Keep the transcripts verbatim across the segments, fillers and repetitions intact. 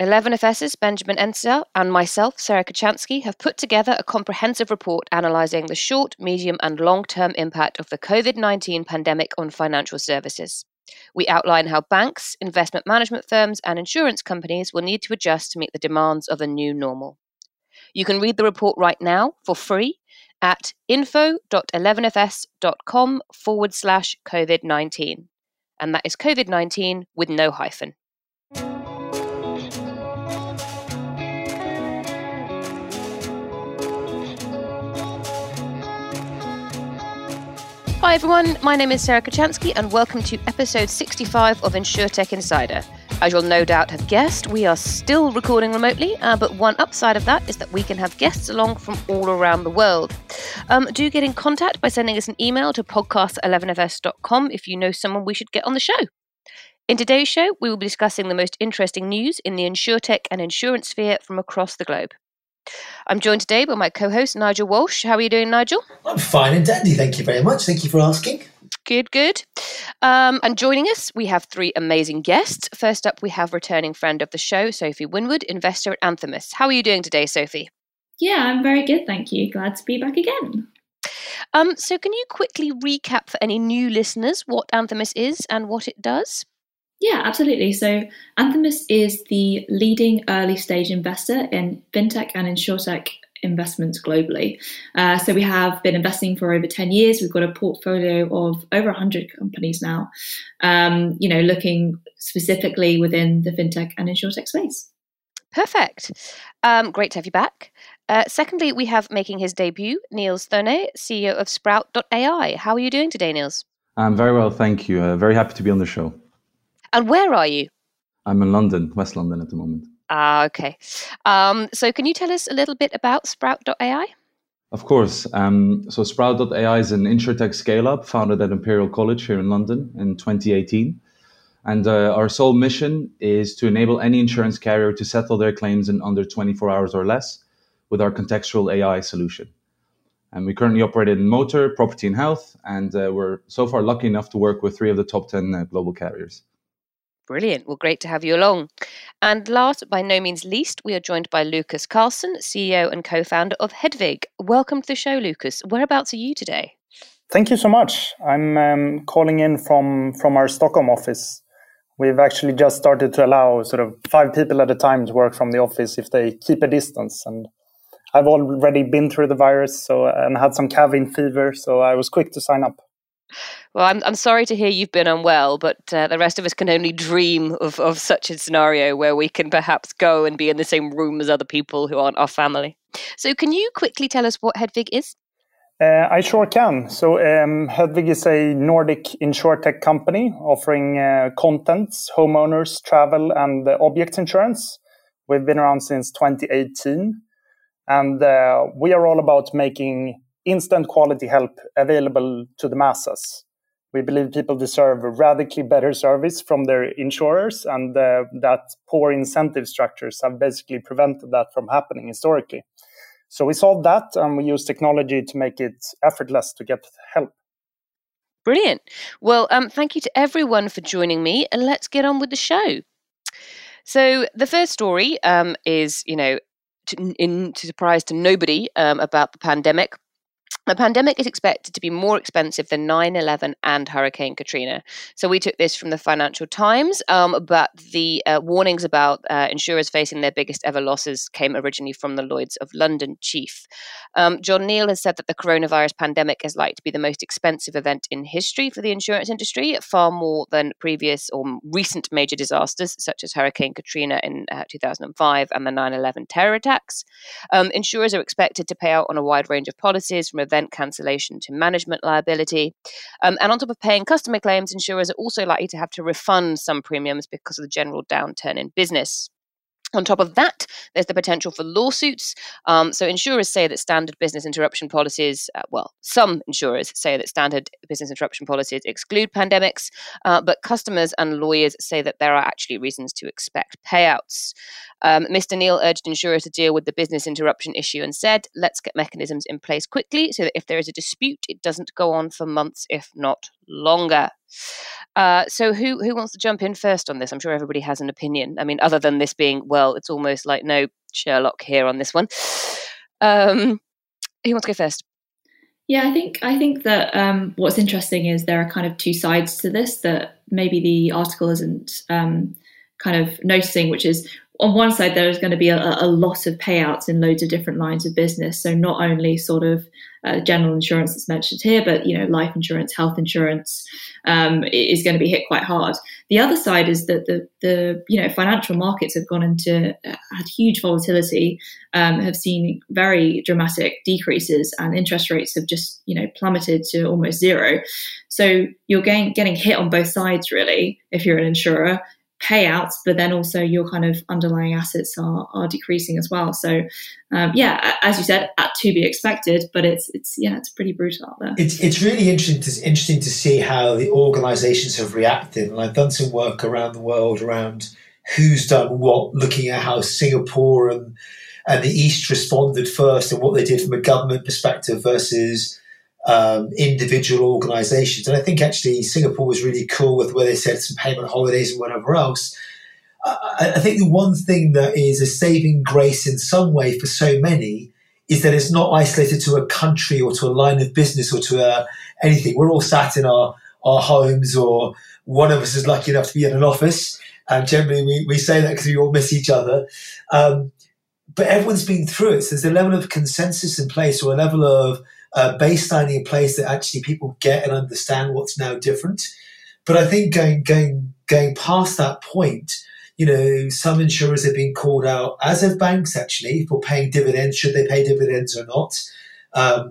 eleven F S's Benjamin Enser and myself, Sarah Kocianski, have put together a comprehensive report analysing the short, medium and long-term impact of the COVID nineteen pandemic on financial services. We outline how banks, investment management firms and insurance companies will need to adjust to meet the demands of a new normal. You can read the report right now for free at info.eleven f s dot com forward slash COVID nineteen. And that is COVID nineteen with no hyphen. Hi everyone, my name is Sarah Kocianski and welcome to episode sixty-five of InsurTech Insider. As you'll no doubt have guessed, we are still recording remotely, uh, but one upside of that is that we can have guests along from all around the world. Um, do get in contact by sending us an email to podcast at eleven f s dot com if you know someone we should get on the show. In today's show, we will be discussing the most interesting news in the InsurTech and insurance sphere from across the globe. I'm joined today by my co-host, Nigel Walsh. How are you doing, Nigel? I'm fine and dandy, thank you very much. Thank you for asking. Good, good. Um, and joining us, we have three amazing guests. First up, we have returning friend of the show, Sophie Winwood, investor at Anthemis. How are you doing today, Sophie? Yeah, I'm very good, thank you. Glad to be back again. Um, so can you quickly recap for any new listeners what Anthemis is and what it does? Yeah, absolutely. So Anthemis is the leading early stage investor in fintech and insurtech investments globally. Uh, so we have been investing for over ten years. We've got a portfolio of over one hundred companies now, um, you know, looking specifically within the fintech and insurtech space. Perfect. Um, great to have you back. Uh, secondly, we have making his debut, Niels Thornay, C E O of Sprout dot A I. How are you doing today, Niels? I'm very well, thank you. Uh, very happy to be on the show. And where are you? I'm in London, West London at the moment. Ah, okay. Um, so can you tell us a little bit about Sprout dot A I? Of course. Um, so Sprout dot A I is an insurtech scale-up founded at Imperial College here in London in twenty eighteen. And uh, our sole mission is to enable any insurance carrier to settle their claims in under twenty-four hours or less with our contextual A I solution. And we currently operate in motor, property and health. And uh, we're so far lucky enough to work with three of the top ten uh, global carriers. Brilliant. Well, great to have you along. And last, but by no means least, we are joined by Lucas Carlsson, C E O and co-founder of Hedvig. Welcome to the show, Lucas. Whereabouts are you today? Thank you so much. I'm um, calling in from, from our Stockholm office. We've actually just started to allow sort of five people at a time to work from the office if they keep a distance. And I've already been through the virus so and had some cabin fever, so I was quick to sign up. Well, I'm I'm sorry to hear you've been unwell, but uh, the rest of us can only dream of, of such a scenario where we can perhaps go and be in the same room as other people who aren't our family. So can you quickly tell us what Hedvig is? Uh, I sure can. So um, Hedvig is a Nordic insurtech company offering uh, contents, homeowners, travel and uh, object insurance. We've been around since twenty eighteen and uh, we are all about making instant quality help available to the masses. We believe people deserve radically better service from their insurers and uh, that poor incentive structures have basically prevented that from happening historically. So we solved that and we use technology to make it effortless to get help. Brilliant. Well, um, thank you to everyone for joining me and let's get on with the show. So the first story um, is, you know, to, in, to surprise to nobody um, about the pandemic. The pandemic is expected to be more expensive than nine eleven and Hurricane Katrina. So we took this from the Financial Times, um, but the uh, warnings about uh, insurers facing their biggest ever losses came originally from the Lloyd's of London chief. Um, John Neal has said that the coronavirus pandemic is likely to be the most expensive event in history for the insurance industry, far more than previous or recent major disasters, such as Hurricane Katrina in uh, two thousand five and the nine eleven terror attacks. Um, insurers are expected to pay out on a wide range of policies from event cancellation to management liability. Um, and on top of paying customer claims, insurers are also likely to have to refund some premiums because of the general downturn in business. On top of that, there's the potential for lawsuits. Um, so insurers say that standard business interruption policies, uh, well, some insurers say that standard business interruption policies exclude pandemics, uh, but customers and lawyers say that there are actually reasons to expect payouts. Um, Mister Neal urged insurers to deal with the business interruption issue and said, let's get mechanisms in place quickly so that if there is a dispute, it doesn't go on for months, if not longer. Uh, so who who wants to jump in first on this? I'm sure everybody has an opinion. I mean, other than this being, well, it's almost like no Sherlock here on this one. Um, who wants to go first? Yeah, I think I think that um, what's interesting is there are kind of two sides to this that maybe the article isn't um, kind of noticing, which is on one side, there is going to be a, a lot of payouts in loads of different lines of business. So not only sort of uh, general insurance that's mentioned here, but, you know, life insurance, health insurance um, is going to be hit quite hard. The other side is that the, the you know, financial markets have gone into uh, had huge volatility, um, have seen very dramatic decreases, and interest rates have just, you know, plummeted to almost zero. So you're getting, getting hit on both sides, really, if you're an insurer. Payouts, but then also your kind of underlying assets are are decreasing as well. So um, yeah, as you said, at to be expected, but it's it's yeah, it's pretty brutal out there. It's it's really interesting to, interesting to see how the organisations have reacted. And I've done some work around the world around who's done what, looking at how Singapore and and the East responded first and what they did from a government perspective versus Um, individual organisations. And I think actually Singapore was really cool with where they said some payment holidays and whatever else. I, I think the one thing that is a saving grace in some way for so many is that it's not isolated to a country or to a line of business or to a, anything. We're all sat in our, our homes, or one of us is lucky enough to be in an office. And generally we, we say that because we all miss each other. Um, but everyone's been through it. So there's a level of consensus in place, or a level of Uh, baselining in place that actually people get and understand what's now different. But I think going going going past that point, you know, some insurers have been called out, as have banks actually, for paying dividends, should they pay dividends or not. Um,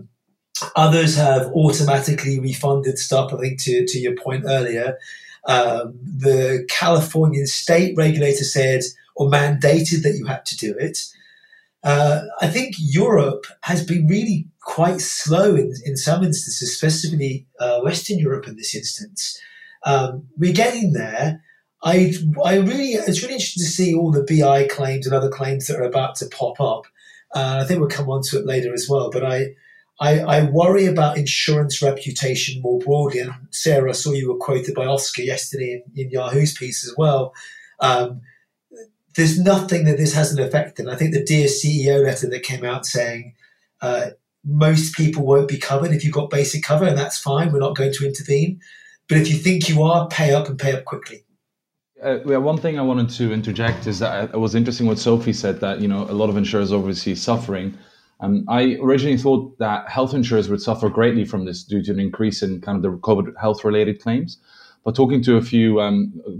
others have automatically refunded stuff, I think, to, to your point earlier. Um, the Californian state regulator said or mandated that you had to do it. Uh, I think Europe has been really quite slow in, in some instances, especially uh, Western Europe in this instance. Um, we're getting there. I, I really, it's really interesting to see all the B I claims and other claims that are about to pop up. Uh, I think we'll come on to it later as well. But I, I, I worry about insurance reputation more broadly. And Sarah, I saw you were quoted by Oscar yesterday in, in Yahoo's piece as well. Um, There's nothing that this hasn't affected. I think the Dear C E O letter that came out saying uh, most people won't be covered if you've got basic cover, and that's fine. We're not going to intervene. But if you think you are, pay up and pay up quickly. Uh, well, one thing I wanted to interject is that it was interesting what Sophie said, that, you know, a lot of insurers obviously suffering. Um, I originally thought that health insurers would suffer greatly from this due to an increase in kind of the COVID health-related claims. But talking to a few um,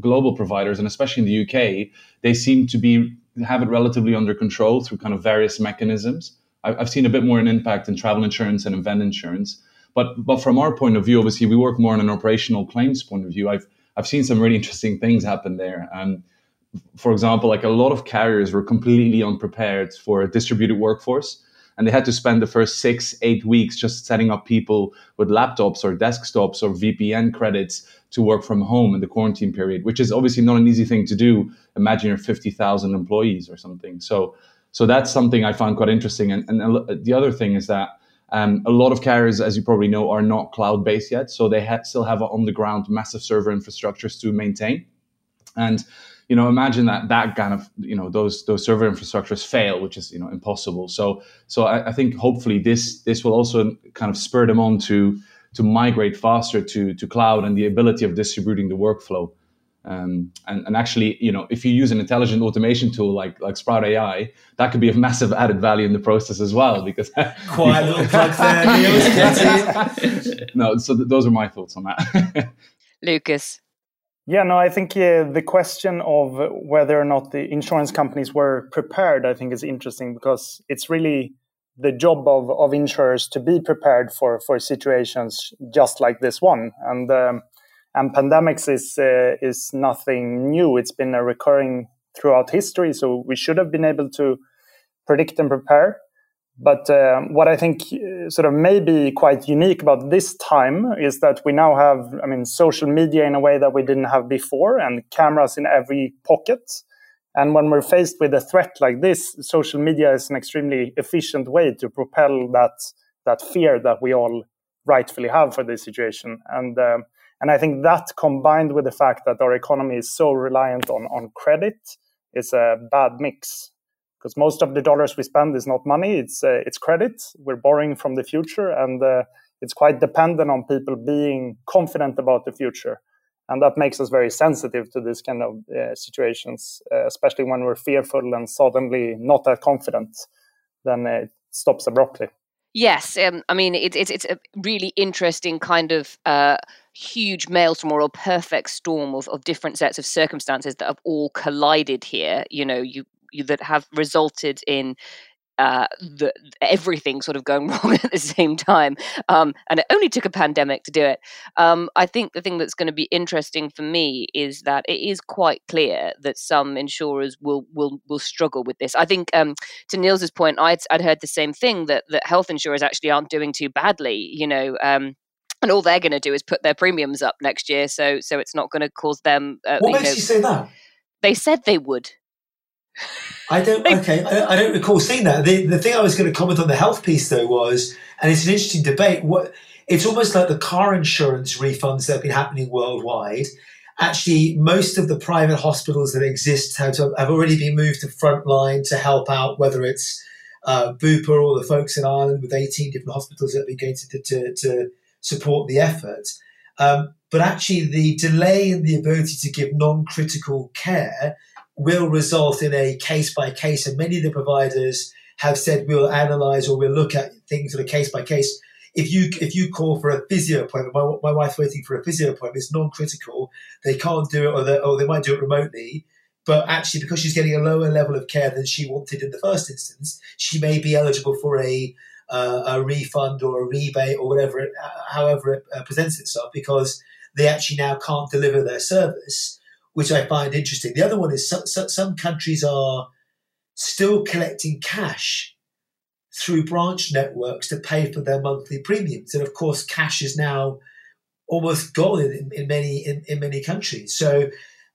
global providers, and especially in the U K, they seem to be have it relatively under control through kind of various mechanisms. I, I've seen a bit more an impact in travel insurance and event insurance. But but from our point of view, obviously, we work more on an operational claims point of view. I've I've seen some really interesting things happen there. Um, for example, like a lot of carriers were completely unprepared for a distributed workforce. And they had to spend the first six, eight weeks just setting up people with laptops or desktops or V P N credits to work from home in the quarantine period, which is obviously not an easy thing to do. Imagine you're fifty thousand employees or something. So so that's something I found quite interesting. And, and the other thing is that um, a lot of carriers, as you probably know, are not cloud-based yet. So they ha- still have on-the-ground massive server infrastructures to maintain. And you know, imagine that that kind of, you know, those those server infrastructures fail, which is, you know, impossible. So so I, I think hopefully this this will also kind of spur them on to to migrate faster to to cloud and the ability of distributing the workflow. Um, and, and actually, you know, if you use an intelligent automation tool like like Sprout dot A I, that could be of massive added value in the process as well. Because quite a little plug there. No, so th- those are my thoughts on that. Lucas. Yeah, no, I think uh, the question of whether or not the insurance companies were prepared, I think, is interesting, because it's really the job of, of insurers to be prepared for, for situations just like this one. And um, and pandemics is uh, is nothing new. It's been a recurring throughout history. So we should have been able to predict and prepare. But um, what I think sort of may be quite unique about this time is that we now have, I mean, social media in a way that we didn't have before, and cameras in every pocket. And when we're faced with a threat like this, social media is an extremely efficient way to propel that that fear that we all rightfully have for this situation. And um, and I think that, combined with the fact that our economy is so reliant on, on credit, is a bad mix. Because most of the dollars we spend is not money, it's uh, it's credit. We're borrowing from the future, and uh, it's quite dependent on people being confident about the future. And that makes us very sensitive to this kind of uh, situations, uh, especially when we're fearful and suddenly not that confident, then it stops abruptly. Yes, um, I mean, it, it, it's a really interesting kind of uh, huge maelstrom or a perfect storm of, of different sets of circumstances that have all collided here, you know, you, you that have resulted in uh, the, everything sort of going wrong at the same time. Um, and it only took a pandemic to do it. Um, I think the thing that's going to be interesting for me is that it is quite clear that some insurers will will will struggle with this. I think um, to Niels's point, I'd, I'd heard the same thing, that, that health insurers actually aren't doing too badly, you know, um, and all they're going to do is put their premiums up next year. So so it's not going to cause them... Uh, what makes know, you say that? They said they would. I don't okay. I, I don't recall seeing that. The, the thing I was going to comment on the health piece though was, and it's an interesting debate. What it's almost like the car insurance refunds that have been happening worldwide. Actually, most of the private hospitals that exist have, to, have already been moved to frontline to help out. Whether it's uh, Bupa or the folks in Ireland with eighteen different hospitals that have been going to, to, to support the effort. Um, but actually, the delay in the ability to give non-critical care will result in a case by case, and many of the providers have said we'll analyse or we'll look at things on a case by case. If you if you call for a physio appointment, my my wife's waiting for a physio appointment. It's non-critical; they can't do it, or they, or they might do it remotely. But actually, because she's getting a lower level of care than she wanted in the first instance, she may be eligible for a uh, a refund or a rebate or whatever, it, however it uh, presents itself, because they actually now can't deliver their service, which I find interesting. The other one is some, some, some countries are still collecting cash through branch networks to pay for their monthly premiums. And of course, cash is now almost gone in, in many in, in many countries. So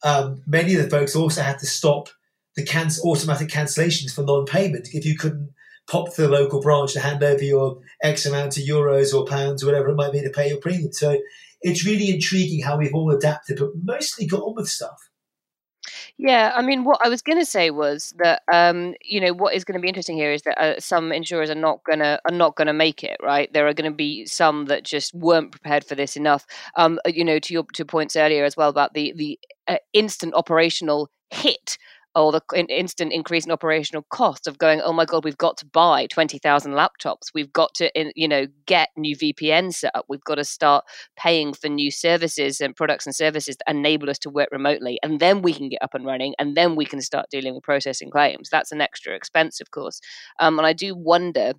um, many of the folks also had to stop the can- automatic cancellations for non-payment. If you couldn't pop to the local branch to hand over your X amount of euros or pounds or whatever it might be to pay your premium. So it's really intriguing how we've all adapted, but mostly got on with stuff. Yeah, I mean, what I was going to say was that, um, you know, what is going to be interesting here is that uh, some insurers are not going to are not going to make it, right? There are going to be some that just weren't prepared for this enough. Um, you know, to your to points earlier as well about the, the uh, instant operational hit or the instant increase in operational costs of going, oh my God, we've got to buy twenty thousand laptops. We've got to, you know, get new V P N set up. We've got to start paying for new services and products and services that enable us to work remotely. And then we can get up and running, and then we can start dealing with processing claims. That's an extra expense, of course. Um, and I do wonder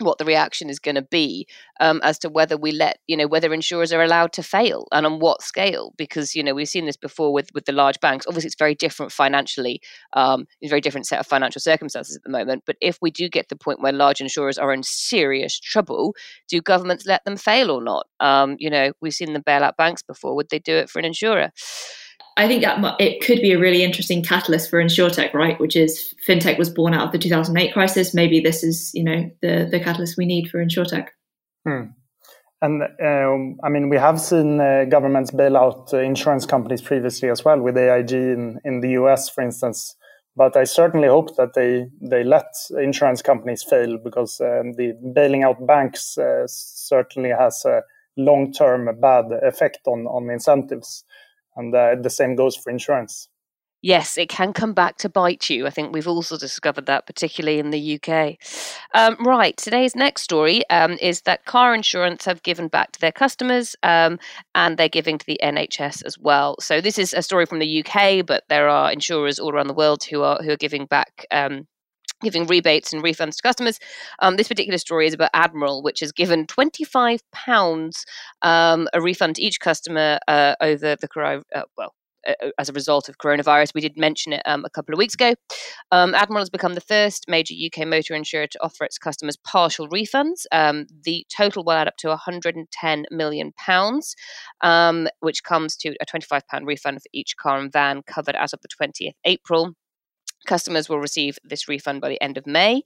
what the reaction is going to be um, as to whether we let, you know, whether insurers are allowed to fail and on what scale, because, you know, we've seen this before with, with the large banks. Obviously, it's very different financially, um, it's a very different set of financial circumstances at the moment. But if we do get to the point where large insurers are in serious trouble, do governments let them fail or not? Um, you know, we've seen them bail out banks before. Would they do it for an insurer? I think that it could be a really interesting catalyst for InsurTech, right? Which is fintech was born out of the two thousand eight crisis. Maybe this is, you know, the, the catalyst we need for InsurTech. Hmm. And um, I mean, we have seen uh, governments bail out uh, insurance companies previously as well, with A I G in, in the U S, for instance. But I certainly hope that they, they let insurance companies fail, because um, the bailing out banks uh, certainly has a long-term bad effect on, on incentives. And uh, the same goes for insurance. Yes, it can come back to bite you. I think we've also discovered that, particularly in the U K. Um, right, today's next story um, is that car insurance have given back to their customers um, and they're giving to the N H S as well. So this is a story from the U K, but there are insurers all around the world who are who are giving back um giving rebates and refunds to customers. Um, this particular story is about Admiral, which has given twenty-five pounds um, a refund to each customer uh, over the uh, well as a result of coronavirus. We did mention it um, a couple of weeks ago. Um, Admiral has become the first major U K motor insurer to offer its customers partial refunds. Um, the total will add up to one hundred ten million pounds, um, which comes to a twenty-five pounds refund for each car and van covered as of the twentieth of April. Customers will receive this refund by the end of May.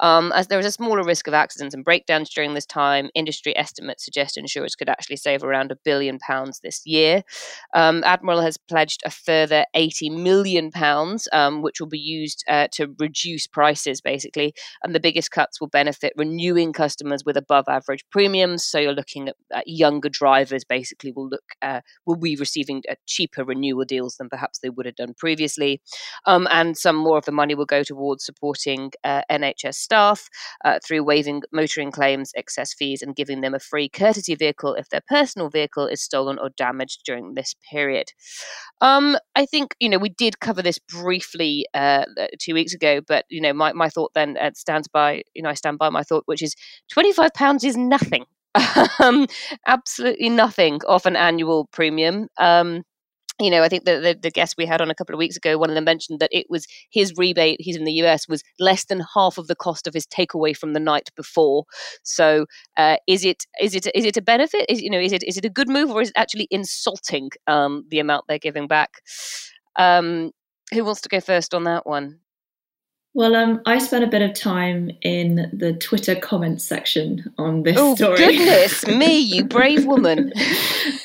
Um, as there is a smaller risk of accidents and breakdowns during this time, industry estimates suggest insurers could actually save around a billion pounds this year. Um, Admiral has pledged a further eighty million pounds, um, which will be used uh, to reduce prices, basically. And the biggest cuts will benefit renewing customers with above average premiums. So you're looking at, at younger drivers, basically, will look uh, will be receiving uh, cheaper renewal deals than perhaps they would have done previously. Um, and some more of the money will go towards supporting uh, N H S staff uh, through waiving motoring claims, excess fees, and giving them a free courtesy vehicle if their personal vehicle is stolen or damaged during this period. Um, I think, you know, we did cover this briefly uh, two weeks ago, but, you know, my, my thought then uh, stands by, you know, I stand by my thought, which is twenty-five pounds is nothing. um, absolutely nothing off an annual premium. Um You know, I think the, the the guest we had on a couple of weeks ago, one of them mentioned that it was his rebate, he's in the U S, was less than half of the cost of his takeaway from the night before. So uh, is it is it is it a benefit? Is, you know, is it is it a good move, or is it actually insulting um, the amount they're giving back? Um, who wants to go first on that one? Well, um, I spent a bit of time in the Twitter comments section on this oh, story. Oh, goodness me, you brave woman.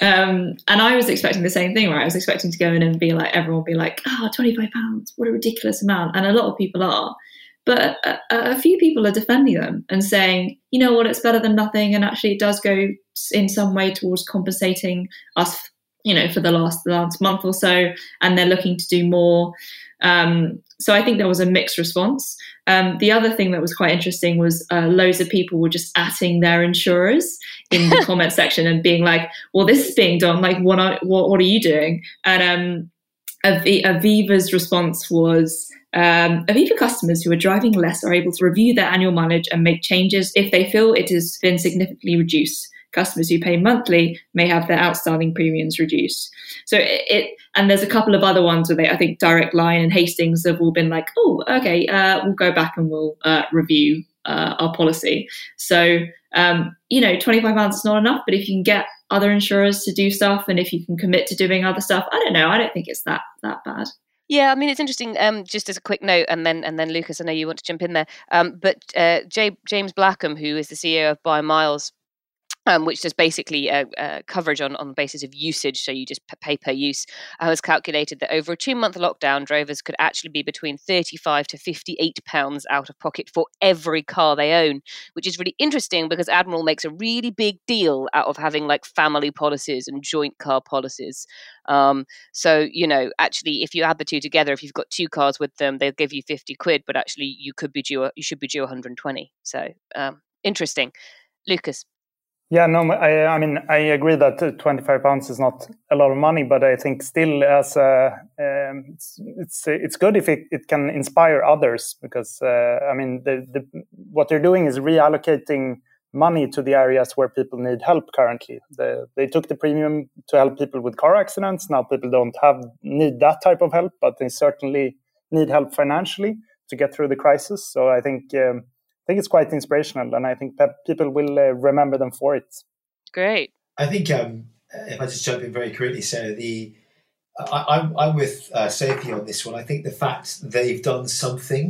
um, and I was expecting the same thing, right? I was expecting to go in and be like, everyone be like, oh, twenty-five pounds, what a ridiculous amount. And a lot of people are. But a, a few people are defending them and saying, you know what, it's better than nothing. And actually it does go in some way towards compensating us, you know, for the last, the last month or so. And they're looking to do more. Um, so I think there was a mixed response. Um, the other thing that was quite interesting was uh, loads of people were just atting their insurers in the comment section and being like, well, this is being done. Like, what are, what, what are you doing? And um, Aviva's response was, um, Aviva customers who are driving less are able to review their annual mileage and make changes if they feel it has been significantly reduced. Customers who pay monthly may have their outstanding premiums reduced. So it, it and there's a couple of other ones where they, I think Direct Line and Hastings have all been like, oh, okay, uh, we'll go back and we'll uh, review uh, our policy. So, um, you know, twenty-five pounds is not enough, but if you can get other insurers to do stuff and if you can commit to doing other stuff, I don't know, I don't think it's that that bad. Yeah, I mean, it's interesting, um, just as a quick note, and then and then Lucas, I know you want to jump in there, um, but uh, J- James Blackham, who is the C E O of Buy Miles, Um, which does basically uh, uh, coverage on, on the basis of usage, so you just pay per use, uh, has calculated that over a two-month lockdown, drivers could actually be between thirty-five to fifty-eight pounds out of pocket for every car they own, which is really interesting because Admiral makes a really big deal out of having like family policies and joint car policies. Um, so, you know, actually, if you add the two together, if you've got two cars with them, they'll give you fifty quid, but actually you could be due, you should be due one hundred twenty. So um, interesting. Lucas. Yeah, no, I, I mean, I agree that twenty-five pounds is not a lot of money, but I think still as a, um, it's, it's it's good if it, it can inspire others because, uh, I mean, the, the, what they're doing is reallocating money to the areas where people need help currently. The, they took the premium to help people with car accidents. Now people don't have need that type of help, but they certainly need help financially to get through the crisis. So I think... Um, I think it's quite inspirational, and I think that people will uh, remember them for it. Great. I think um, if I just jump in very quickly, Sarah, the I, I'm, I'm with uh, Sophie on this one. I think the fact they've done something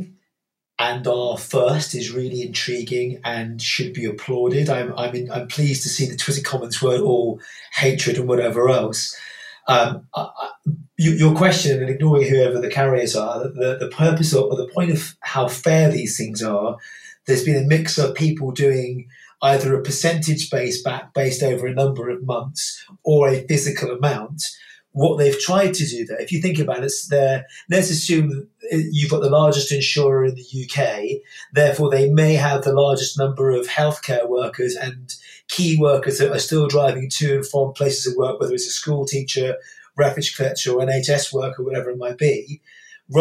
and are first is really intriguing and should be applauded. I'm I'm, in, I'm pleased to see the Twitter comments weren't all hatred and whatever else. Um, I, I, your question, and ignoring whoever the carriers are, the, the purpose or the point of how fair these things are. There's been a mix of people doing either a percentage base back based over a number of months or a physical amount. What they've tried to do there, if you think about it, it's there, let's assume you've got the largest insurer in the U K, therefore they may have the largest number of healthcare workers and key workers that are still driving to and from places of work, whether it's a school teacher, refuse collector or N H S worker, whatever it might be.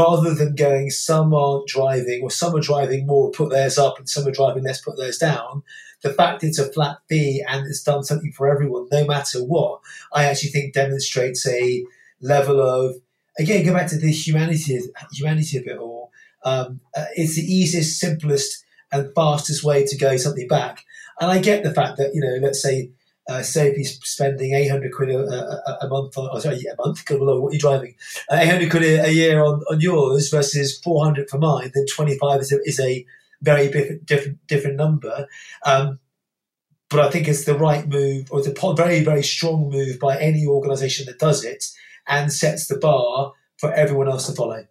Rather than going, some aren't driving, or some are driving more, put theirs up, and some are driving less, put theirs down. The fact it's a flat fee and it's done something for everyone, no matter what, I actually think demonstrates a level of, again, go back to the humanity, humanity of it all. Um, uh, it's the easiest, simplest and fastest way to go something back. And I get the fact that, you know, let's say uh, Sophie's spending eight hundred quid a, a, a month, on, oh, sorry, a month, God, what are you driving? Uh, eight hundred quid a, a year on, on yours versus four hundred for mine, then twenty-five is a, is a very different, different, different number. Um, but I think it's the right move, or it's a very, very strong move by any organisation that does it and sets the bar for everyone else to follow.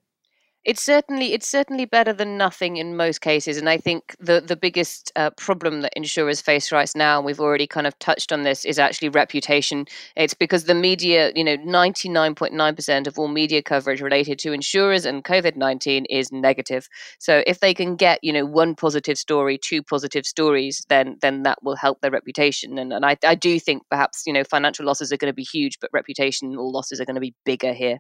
It's certainly it's certainly better than nothing in most cases. And I think the, the biggest uh, problem that insurers face right now, and we've already kind of touched on this, is actually reputation. It's because the media, you know, ninety-nine point nine percent of all media coverage related to insurers and COVID nineteen is negative. So if they can get, you know, one positive story, two positive stories, then then that will help their reputation. And, and I, I do think perhaps, you know, financial losses are going to be huge, but reputational losses are going to be bigger here.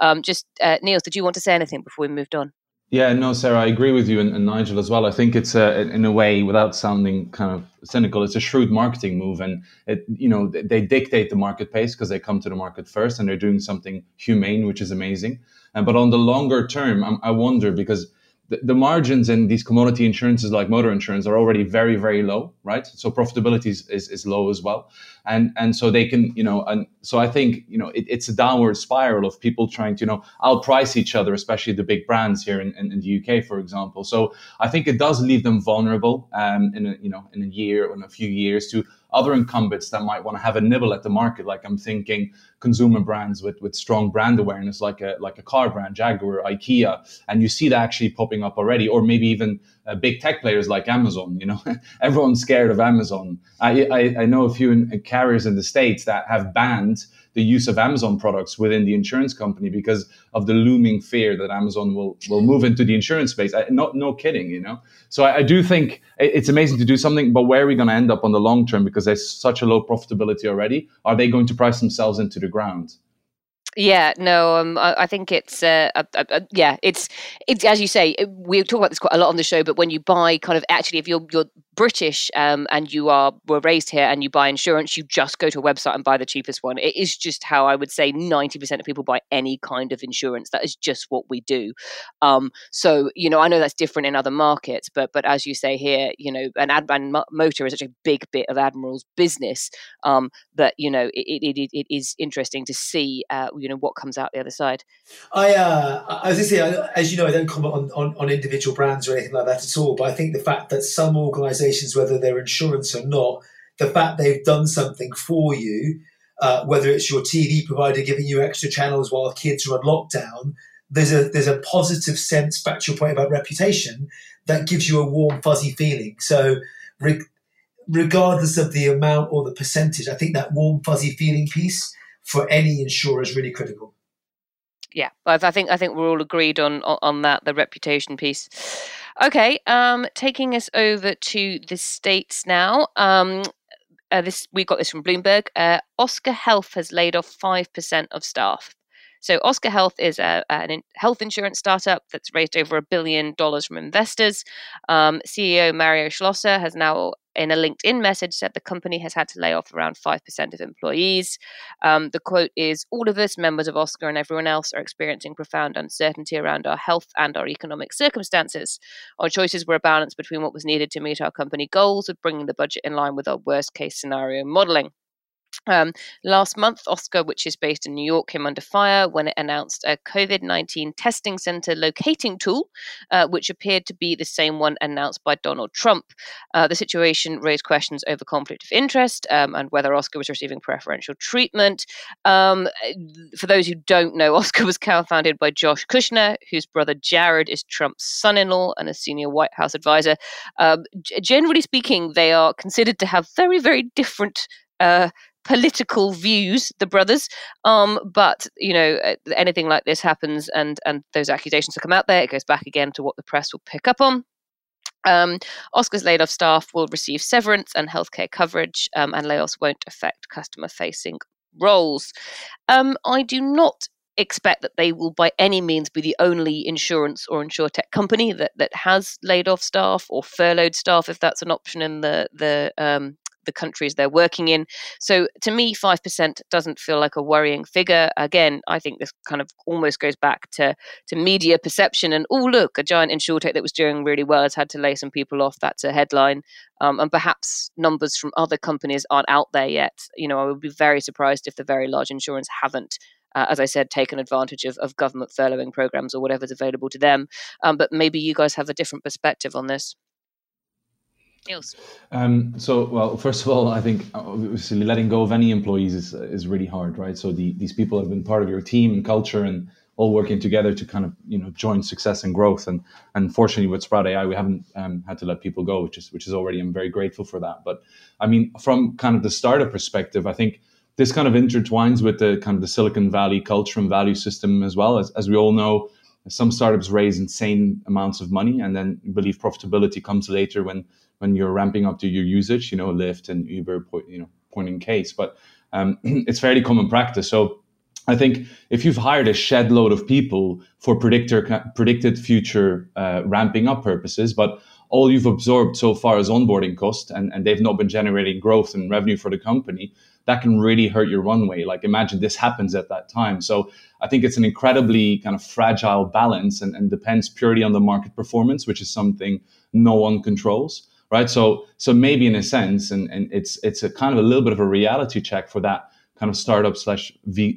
Um, just, uh, Niels, did you want to say anything before we moved on? Yeah, no, Sarah, I agree with you, and, and Nigel as well. I think it's a, in a way, without sounding kind of cynical, it's a shrewd marketing move, and it, you know, they dictate the market pace because they come to the market first, and they're doing something humane, which is amazing. And but on the longer term, I'm, I wonder, because the, the margins in these commodity insurances like motor insurance are already very, very low, right? So profitability is, is, is low as well, and and so they can, you know, and so I think, you know, it, it's a downward spiral of people trying to, you know, outprice each other, especially the big brands here in, in, in the U K, for example. So I think it does leave them vulnerable um, in a, you know, in a year or in a few years to other incumbents that might want to have a nibble at the market. Like I'm thinking consumer brands with, with strong brand awareness, like a like a car brand, Jaguar, IKEA, and you see that actually popping up already, or maybe even uh, big tech players like Amazon. You know, everyone's scared of Amazon. I I, I know a few in, in carriers in the States that have banned the use of Amazon products within the insurance company because of the looming fear that Amazon will, will move into the insurance space. I, not, no kidding, you know? So I, I do think it's amazing to do something, but where are we going to end up on the long term? Because there's such a low profitability already. Are they going to price themselves into the ground? Yeah, no, um, I, I think it's, uh, uh, uh, yeah, it's, it's, as you say, we talk about this quite a lot on the show, but when you buy kind of, actually, if you're, you're British um, and you are were raised here and you buy insurance, you just go to a website and buy the cheapest one. It is just how I would say ninety percent of people buy any kind of insurance. That is just what we do. Um, so, you know, I know that's different in other markets, but but as you say here, you know, an Admiral motor is such a big bit of Admiral's business um, that, you know, it, it, it, it is interesting to see uh, you know, what comes out the other side. I, uh, I was going to say, as you know, I don't comment on, on, on individual brands or anything like that at all, but I think the fact that some organisations, whether they're insurance or not, the fact they've done something for you, uh, whether it's your T V provider giving you extra channels while kids are on lockdown, there's a there's a positive sense, back to your point about reputation, that gives you a warm, fuzzy feeling. So re- regardless of the amount or the percentage, I think that warm, fuzzy feeling piece for any insurer is really critical. Yeah, I think I think we're all agreed on on that, the reputation piece. Okay, um, taking us over to the States now. Um, uh, this we got this from Bloomberg. Uh, Oscar Health has laid off five percent of staff. So Oscar Health is a, a an health insurance startup that's raised over a billion dollars from investors. Um, C E O Mario Schlosser has now, in a LinkedIn message, said the company has had to lay off around five percent of employees. Um, the quote is, "All of us, members of Oscar and everyone else, are experiencing profound uncertainty around our health and our economic circumstances. Our choices were a balance between what was needed to meet our company goals and bringing the budget in line with our worst-case scenario modelling." Um, last month, Oscar, which is based in New York, came under fire when it announced a COVID nineteen testing center locating tool, uh, which appeared to be the same one announced by Donald Trump. Uh, the situation raised questions over conflict of interest um, and whether Oscar was receiving preferential treatment. Um, for those who don't know, Oscar was co-founded by Josh Kushner, whose brother Jared is Trump's son-in-law and a senior White House advisor. Um, g- generally speaking, they are considered to have very, very different Uh, political views, the brothers, um, but, you know, anything like this happens and, and those accusations will come out there. It goes back again to what the press will pick up on. Um, Oscar's laid off staff will receive severance and healthcare coverage, um, and layoffs won't affect customer-facing roles. Um, I do not expect that they will by any means be the only insurance or insurtech company that, that has laid off staff or furloughed staff, if that's an option in the the um, the countries they're working in. So to me, five percent doesn't feel like a worrying figure. Again, I think this kind of almost goes back to, to media perception and, oh, look, a giant InsurTech that was doing really well has had to lay some people off. That's a headline. Um, and perhaps numbers from other companies aren't out there yet. You know, I would be very surprised if the very large insurance haven't, Uh, as I said, taken advantage of, of government furloughing programs or whatever's available to them. Um, but maybe you guys have a different perspective on this. Niels. Um, so, well, first of all, I think obviously letting go of any employees is is really hard, right? So the, these people have been part of your team and culture and all working together to kind of, you know, joint success and growth. And unfortunately, with Sprout dot A I, we haven't um, had to let people go, which is which is already, I'm very grateful for that. But I mean, from kind of the startup perspective, I think this kind of intertwines with the kind of the Silicon Valley culture and value system as well. As, as we all know, some startups raise insane amounts of money and then believe profitability comes later when when you're ramping up to your usage, you know, Lyft and Uber, you know, point in case. But um, it's fairly common practice. So I think if you've hired a shed load of people for predictor, predicted future uh, ramping up purposes, but all you've absorbed so far is onboarding cost and, and they've not been generating growth and revenue for the company, that can really hurt your runway. Like imagine this happens at that time. So I think it's an incredibly kind of fragile balance and, and depends purely on the market performance, which is something no one controls, right? So so maybe in a sense, and, and it's it's a kind of a little bit of a reality check for that kind of startup slash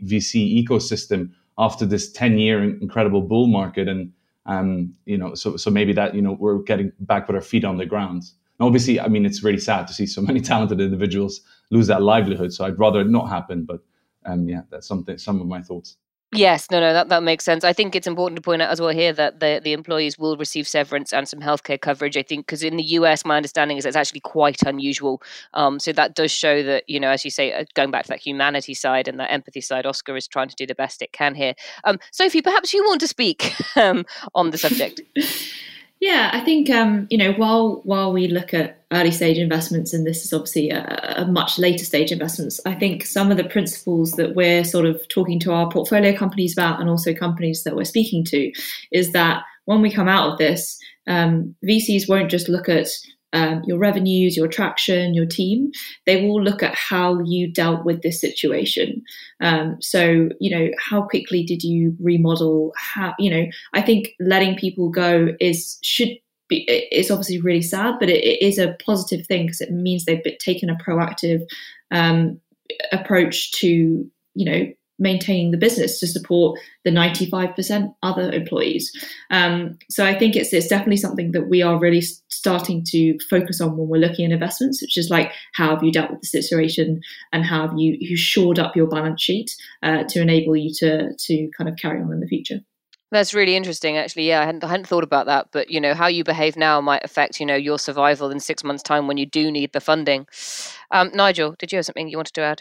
V C ecosystem after this ten year incredible bull market. And, um, you know, so so maybe that, you know, we're getting back with our feet on the ground. And obviously, I mean, it's really sad to see so many talented individuals lose that livelihood. So I'd rather it not happen. But um, yeah, that's something. Some of my thoughts. Yes, no, no, that, that makes sense. I think it's important to point out as well here that the, the employees will receive severance and some healthcare coverage, I think, because in the U S, my understanding is it's actually quite unusual. Um, so that does show that, you know, as you say, going back to that humanity side and that empathy side, Oscar is trying to do the best it can here. Um, Sophie, perhaps you want to speak um, on the subject. Yeah, I think, um, you know, while while we look at early stage investments, and this is obviously a, a much later stage investments, I think some of the principles that we're sort of talking to our portfolio companies about and also companies that we're speaking to is that when we come out of this, um, V Cs won't just look at um, your revenues, your traction, your team. They will look at how you dealt with this situation. Um, so, you know, how quickly did you remodel? How, you know, I think letting people go is, should be, it's obviously really sad, but it, it is a positive thing because it means they've taken a proactive, um, approach to, you know, maintaining the business to support the ninety-five percent other employees. Um, so I think it's it's definitely something that we are really starting to focus on when we're looking at investments, which is like, how have you dealt with the situation and how have you, you shored up your balance sheet uh, to enable you to to kind of carry on in the future? That's really interesting, actually. Yeah, I hadn't, I hadn't thought about that. But, you know, how you behave now might affect, you know, your survival in six months' time when you do need the funding. Um, Nigel, did you have something you wanted to add?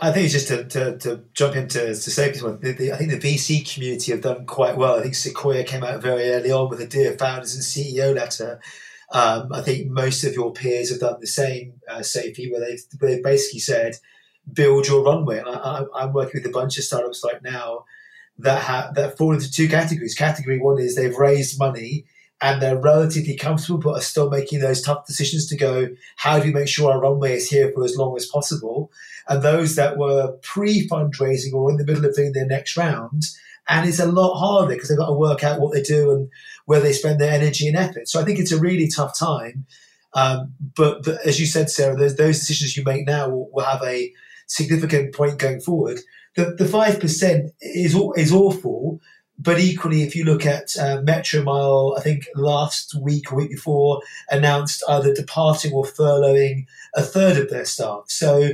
I think it's just to, to, to jump into to Sophie's one. The, the, I think the V C community have done quite well. I think Sequoia came out very early on with a Dear Founders and C E O letter. Um, I think most of your peers have done the same, uh, Sophie, where they've, they've basically said, build your runway. And I, I, I'm working with a bunch of startups right now that have, that fall into two categories. Category one is they've raised money and they're relatively comfortable, but are still making those tough decisions to go, how do we make sure our runway is here for as long as possible? And those that were pre-fundraising or in the middle of doing their next round, and it's a lot harder because they've got to work out what they do and where they spend their energy and effort. So I think it's a really tough time. Um, but, but as you said, Sarah, those, those decisions you make now will, will have a significant point going forward. The, the five percent is is awful, but equally, if you look at uh, Metromile, I think last week or week before, announced either departing or furloughing a third of their staff. So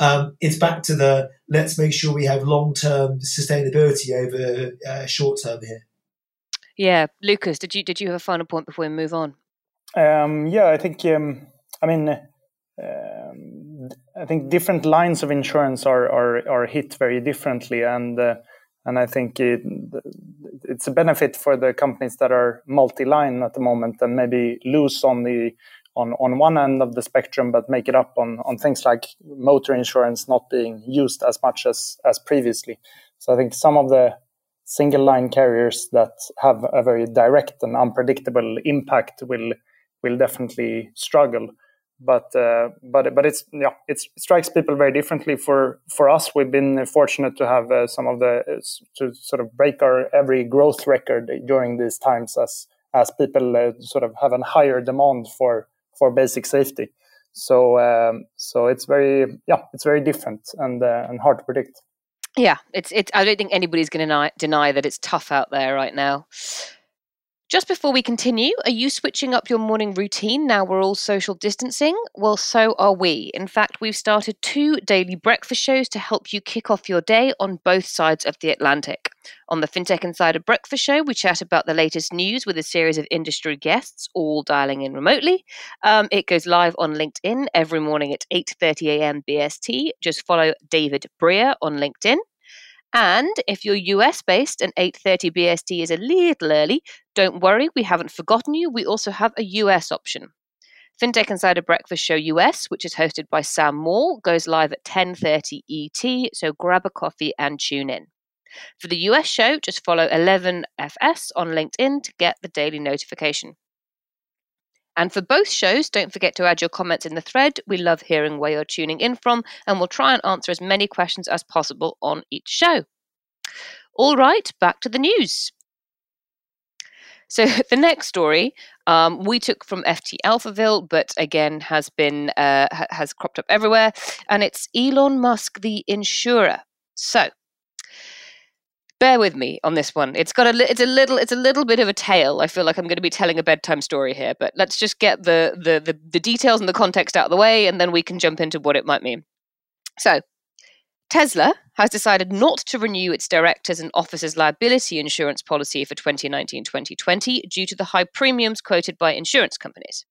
um, it's back to the, let's make sure we have long-term sustainability over uh, short-term here. Yeah. Lucas, did you did you have a final point before we move on? Um, yeah, I think, um, I mean... Um, I think different lines of insurance are are, are hit very differently, and uh, and I think it, it's a benefit for the companies that are multi-line at the moment and maybe lose on the on, on one end of the spectrum, but make it up on, on things like motor insurance not being used as much as, as previously. So I think some of the single line carriers that have a very direct and unpredictable impact will will definitely struggle. But uh, but but it's yeah it's, it strikes people very differently. For for us, we've been fortunate to have uh, some of the uh, to sort of break our every growth record during these times, as as people uh, sort of have a higher demand for for basic safety. So um, so it's very yeah it's very different and uh, and hard to predict. Yeah, it's it's. I don't think anybody's going to deny, deny that it's tough out there right now. Just before we continue, are you switching up your morning routine now we're all social distancing? Well, so are we. In fact, we've started two daily breakfast shows to help you kick off your day on both sides of the Atlantic. On the FinTech Insider Breakfast Show, we chat about the latest news with a series of industry guests, all dialing in remotely. Um, it goes live on LinkedIn every morning at eight thirty a.m. B S T. Just follow David Breer on LinkedIn. And if you're U S-based and eight thirty B S T is a little early, don't worry, we haven't forgotten you. We also have a U S option. FinTech Insider Breakfast Show U S, which is hosted by Sam Moore, goes live at ten thirty E T, so grab a coffee and tune in. For the U S show, just follow eleven F S on LinkedIn to get the daily notification. And for both shows, don't forget to add your comments in the thread. We love hearing where you're tuning in from, and we'll try and answer as many questions as possible on each show. All right, back to the news. So the next story um, we took from F T Alphaville, but again has been uh, ha- has cropped up everywhere, and it's Elon Musk, the insurer. So bear with me on this one. It's got a, it's a little, it's a little bit of a tale. I feel like I'm going to be telling a bedtime story here, but let's just get the the the, the details and the context out of the way, and then we can jump into what it might mean. So, Tesla has decided not to renew its directors' and officers' liability insurance policy for twenty nineteen twenty twenty due to the high premiums quoted by insurance companies.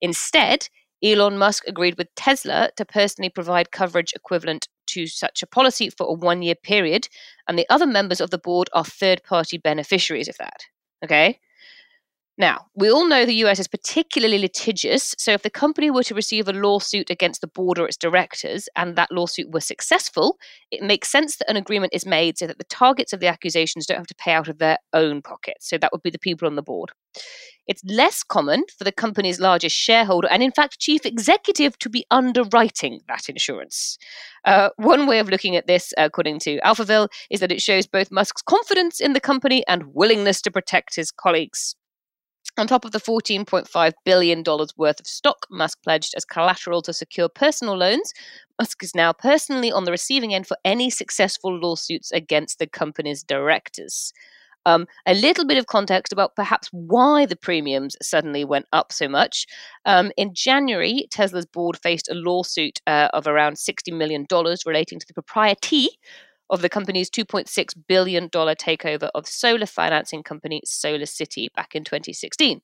Instead, Elon Musk agreed with Tesla to personally provide coverage equivalent to such a policy for a one-year period, and the other members of the board are third-party beneficiaries of that. Okay? Now, we all know the U S is particularly litigious, so if the company were to receive a lawsuit against the board or its directors, and that lawsuit were successful, it makes sense that an agreement is made so that the targets of the accusations don't have to pay out of their own pockets. So that would be the people on the board. It's less common for the company's largest shareholder and, in fact, chief executive to be underwriting that insurance. Uh, one way of looking at this, according to Alphaville, is that it shows both Musk's confidence in the company and willingness to protect his colleagues. On top of the fourteen point five billion dollars worth of stock Musk pledged as collateral to secure personal loans, Musk is now personally on the receiving end for any successful lawsuits against the company's directors. Um, a little bit of context about perhaps why the premiums suddenly went up so much. Um, in January, Tesla's board faced a lawsuit uh, of around sixty million dollars relating to the propriety of the company's two point six billion dollars takeover of solar financing company Solar City back in twenty sixteen.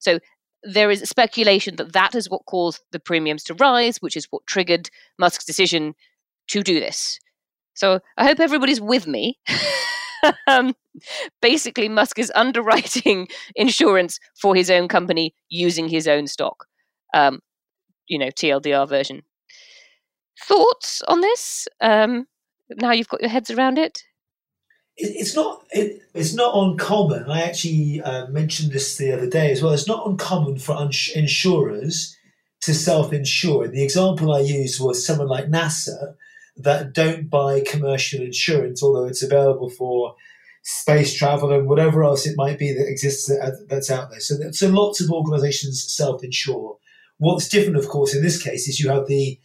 So there is speculation that that is what caused the premiums to rise, which is what triggered Musk's decision to do this. So I hope everybody's with me. um, basically, Musk is underwriting insurance for his own company using his own stock, um, you know, T L D R version. Thoughts on this? Um, Now you've got your heads around it. It's not. It, it's not uncommon. I actually uh, mentioned this the other day as well. It's not uncommon for uns- insurers to self-insure. The example I used was someone like NASA that don't buy commercial insurance, although it's available for space travel and whatever else it might be that exists that's out there. So, so lots of organisations self-insure. What's different, of course, in this case is you have the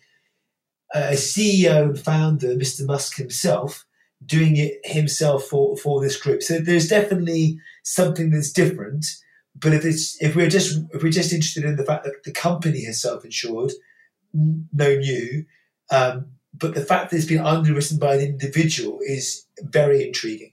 a C E O and founder, Mister Musk himself, doing it himself for, for this group. So there's definitely something that's different. But if it's if we're just if we're just interested in the fact that the company has self-insured, no new. Um, but the fact that it's been underwritten by an individual is very intriguing.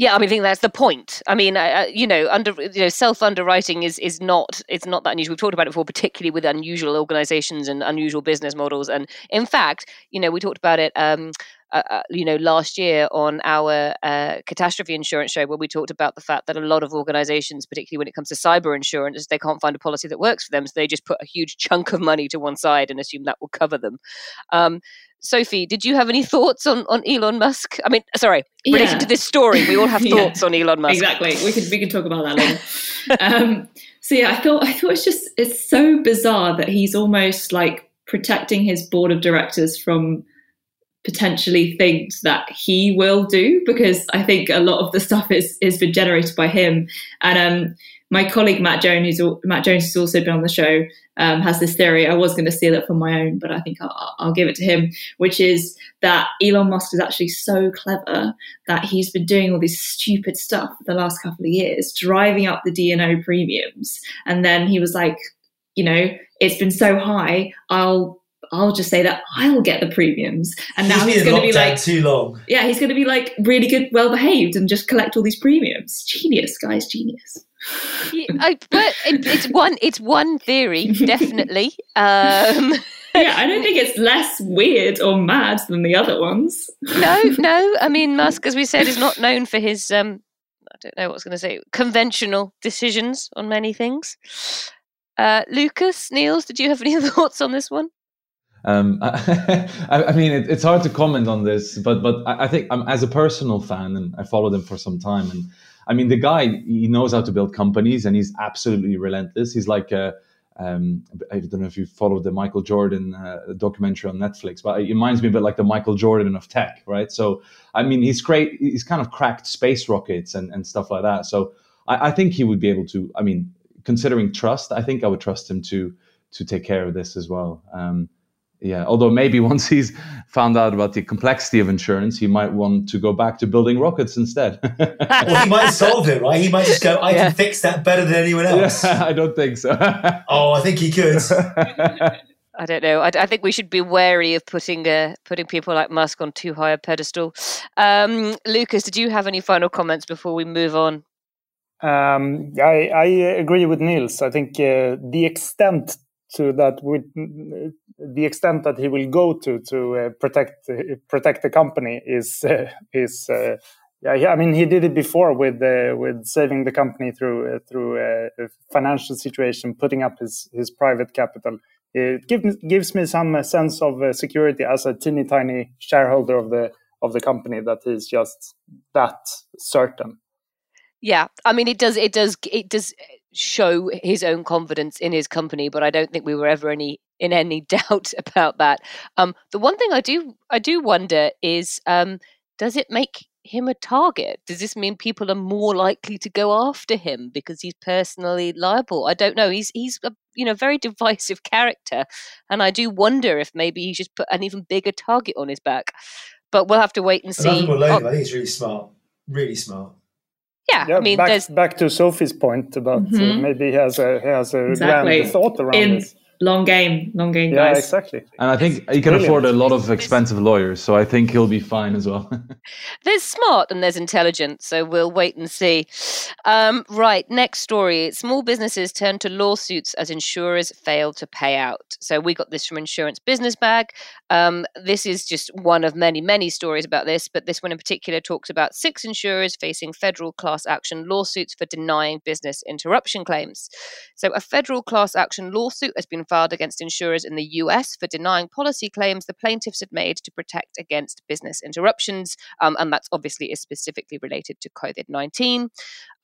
Yeah, I mean, I think that's the point. I mean, I, I, you know, under you know, self-underwriting is is not it's not that unusual. We've talked about it before, particularly with unusual organisations and unusual business models. And in fact, you know, we talked about it, um, uh, you know, last year on our uh, catastrophe insurance show, where we talked about the fact that a lot of organisations, particularly when it comes to cyber insurance, they can't find a policy that works for them, so they just put a huge chunk of money to one side and assume that will cover them. Um, Sophie, did you have any thoughts on, on Elon Musk? I mean, sorry, yeah. Related to this story, we all have thoughts yeah, on Elon Musk. Exactly. We could we could talk about that later. um, So yeah, I thought I thought it's just it's so bizarre that he's almost like protecting his board of directors from potentially things that he will do, because I think a lot of the stuff is is been generated by him. And um, my colleague Matt Jones, who's Matt Jones, who's also been on the show, um, has this theory. I was going to steal it from my own, but I think I'll, I'll give it to him, which is that Elon Musk is actually so clever that he's been doing all this stupid stuff for the last couple of years, driving up the D and O premiums, and then he was like, you know, it's been so high, I'll I'll just say that I'll get the premiums. And now he's, he's going to be like too long. Yeah, he's going to be like really good, well behaved, and just collect all these premiums. Genius, guys, genius. Yeah, I, but it, it's one. It's one theory, definitely. Um, yeah, I don't think it's less weird or mad than the other ones. No, no. I mean, Musk, as we said, is not known for his. Um, I don't know what I was going to say. Conventional decisions on many things. Uh, Lucas, Niels, did you have any thoughts on this one? Um, I, I mean, it, it's hard to comment on this, but but I, I think I'm, as a personal fan, and I followed him for some time, and I mean, the guy, he knows how to build companies, and he's absolutely relentless. He's like, a, um, I don't know if you followed the Michael Jordan uh, documentary on Netflix, but it reminds me a bit like the Michael Jordan of tech, right? So, I mean, he's great. He's kind of cracked space rockets and, and stuff like that. So I, I think he would be able to, I mean, considering trust, I think I would trust him to to take care of this as well. Um Yeah, although maybe once he's found out about the complexity of insurance, he might want to go back to building rockets instead. Well, he might solve it, right? He might just go, I yeah. can fix that better than anyone else. Yeah, I don't think so. Oh, I think he could. I don't know. I, I think we should be wary of putting uh, putting people like Musk on too high a pedestal. Um, Lucas, did you have any final comments before we move on? Um, I, I agree with Niels. I think uh, the extent to that with the extent that he will go to to uh, protect uh, protect the company is uh, is uh, yeah I mean, he did it before with uh, with saving the company through uh, through uh, a financial situation, putting up his his private capital. It gives gives me some sense of uh, security as a teeny tiny shareholder of the of the company that is just that certain. Yeah, I mean, it does it does it does show his own confidence in his company, but I don't think we were ever any in any doubt about that. Um, the one thing I do I do wonder is, um, does it make him a target? Does this mean people are more likely to go after him because he's personally liable? I don't know. He's he's a you know very divisive character, and I do wonder if maybe he should put an even bigger target on his back. But we'll have to wait and see. Logan, oh, I think he's really smart, really smart. Yeah, yeah, I mean, back, there's... back to Sophie's point about mm-hmm. uh, maybe he has a, he has a exactly. grand thought around In this. Long game, long game, yeah, guys. Yeah, exactly. And I think it's he can brilliant. afford a lot of expensive lawyers, so I think he'll be fine as well. There's smart and there's intelligent, so we'll wait and see. Um, right, next story. Small businesses turn to lawsuits as insurers fail to pay out. So we got this from Insurance Business Bag. Um, this is just one of many, many stories about this, but this one in particular talks about six insurers facing federal class action lawsuits for denying business interruption claims. So a federal class action lawsuit has been filed against insurers in the U S for denying policy claims the plaintiffs had made to protect against business interruptions, um, and that's obviously is specifically related to COVID nineteen.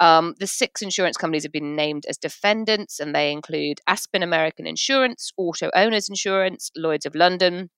Um, the six insurance companies have been named as defendants, and they include Aspen American Insurance, Auto Owners Insurance, Lloyd's of London,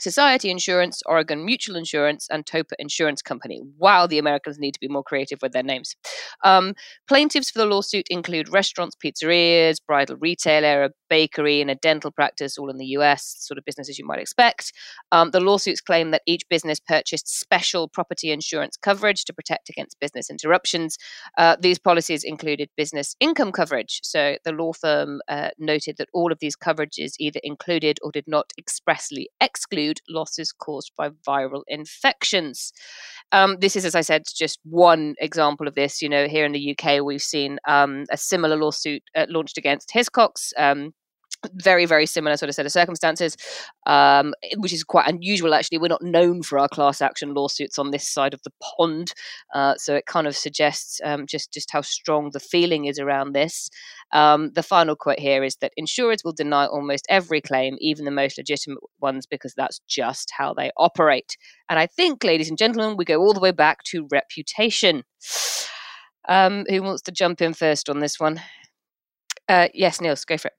Society Insurance, Oregon Mutual Insurance, and Topa Insurance Company. Wow, the Americans need to be more creative with their names. Um, plaintiffs for the lawsuit include restaurants, pizzerias, bridal retailer, a bakery, and a dental practice, all in the U S, sort of businesses you might expect. Um, the lawsuits claim that each business purchased special property insurance coverage to protect against business interruptions. Uh, these policies included business income coverage. So the law firm uh, noted that all of these coverages either included or did not expressly exclude losses caused by viral infections. Um, this is, as I said, just one example of this. You know, here in the U K, we've seen um, a similar lawsuit uh, launched against Hiscox. Um, very, very similar sort of set of circumstances, um, which is quite unusual, actually. We're not known for our class action lawsuits on this side of the pond. Uh, so it kind of suggests um, just, just how strong the feeling is around this. Um, the final quote here is that insurers will deny almost every claim, even the most legitimate ones, because that's just how they operate. And I think, ladies and gentlemen, we go all the way back to reputation. Um, who wants to jump in first on this one? Uh, yes, Niels, go for it.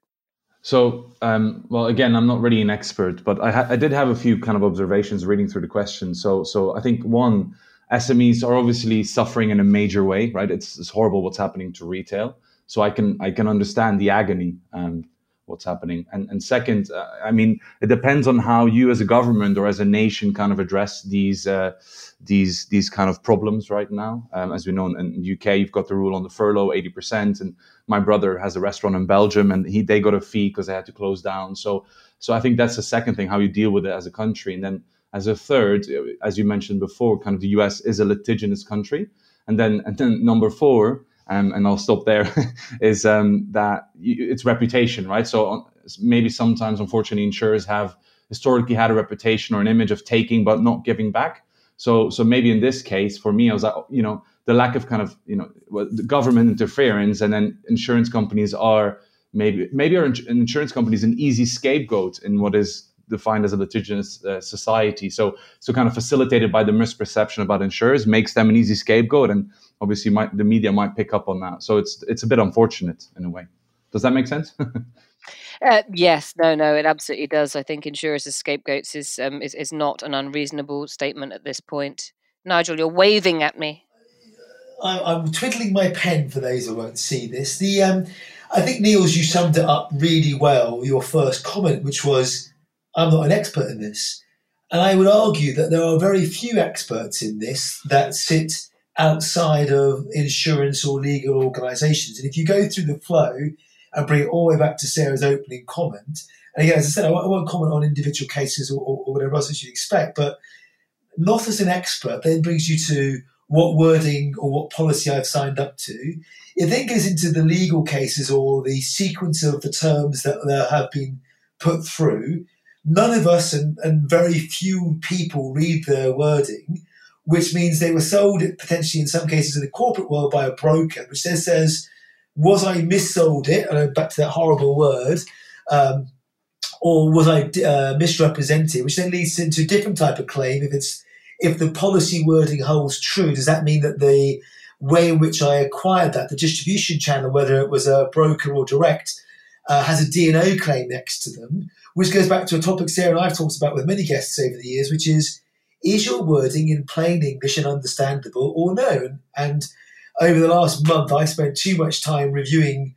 So, um, well, again, I'm not really an expert, but I, ha- I did have a few kind of observations reading through the question. So, so I think one, S M Es are obviously suffering in a major way, right? It's, it's horrible what's happening to retail. So I can I can understand the agony and um, what's happening. And and second, uh, I mean, it depends on how you as a government or as a nation kind of address these uh, these these kind of problems right now. Um, as we know in, in the U K, you've got the rule on the furlough, eighty percent. And my brother has a restaurant in Belgium, and he they got a fee because they had to close down. So so I think that's the second thing, how you deal with it as a country. And then as a third, as you mentioned before, kind of the U S is a litigious country. And then and then number four. Um, and I'll stop there, is um, that it's reputation, right? So maybe sometimes, unfortunately, insurers have historically had a reputation or an image of taking but not giving back. So so maybe in this case, for me, I was like, you know, the lack of kind of, you know, the government interference, and then insurance companies are maybe, maybe our ins- insurance companies an easy scapegoat in what is defined as a litigious uh, society. So so kind of facilitated by the misperception about insurers makes them an easy scapegoat. And obviously might, the media might pick up on that. So it's it's a bit unfortunate in a way. Does that make sense? uh, yes, no, no, it absolutely does. I think insurers as scapegoats is, um, is, is not an unreasonable statement at this point. Nigel, you're waving at me. I, I'm twiddling my pen for those who won't see this. The um, I think, Niels, you summed it up really well, your first comment, which was, I'm not an expert in this. And I would argue that there are very few experts in this that sit outside of insurance or legal organisations. And if you go through the flow and bring it all the way back to Sarah's opening comment, and again, as I said, I won't comment on individual cases or, or, or whatever else that you expect, but not as an expert then brings you to what wording or what policy I've signed up to. It then goes into the legal cases or the sequence of the terms that, that have been put through. None of us and, and very few people read their wording, which means they were sold potentially in some cases in the corporate world by a broker, which then says, was I missold it? And I'm back to that horrible word. Um, or was I uh, misrepresented? Which then leads into a different type of claim. If it's if the policy wording holds true, does that mean that the way in which I acquired that, the distribution channel, whether it was a broker or direct, uh, has a D and O claim next to them? Which goes back to a topic Sarah and I have talked about with many guests over the years, which is, is your wording in plain English and understandable or no? And over the last month, I spent too much time reviewing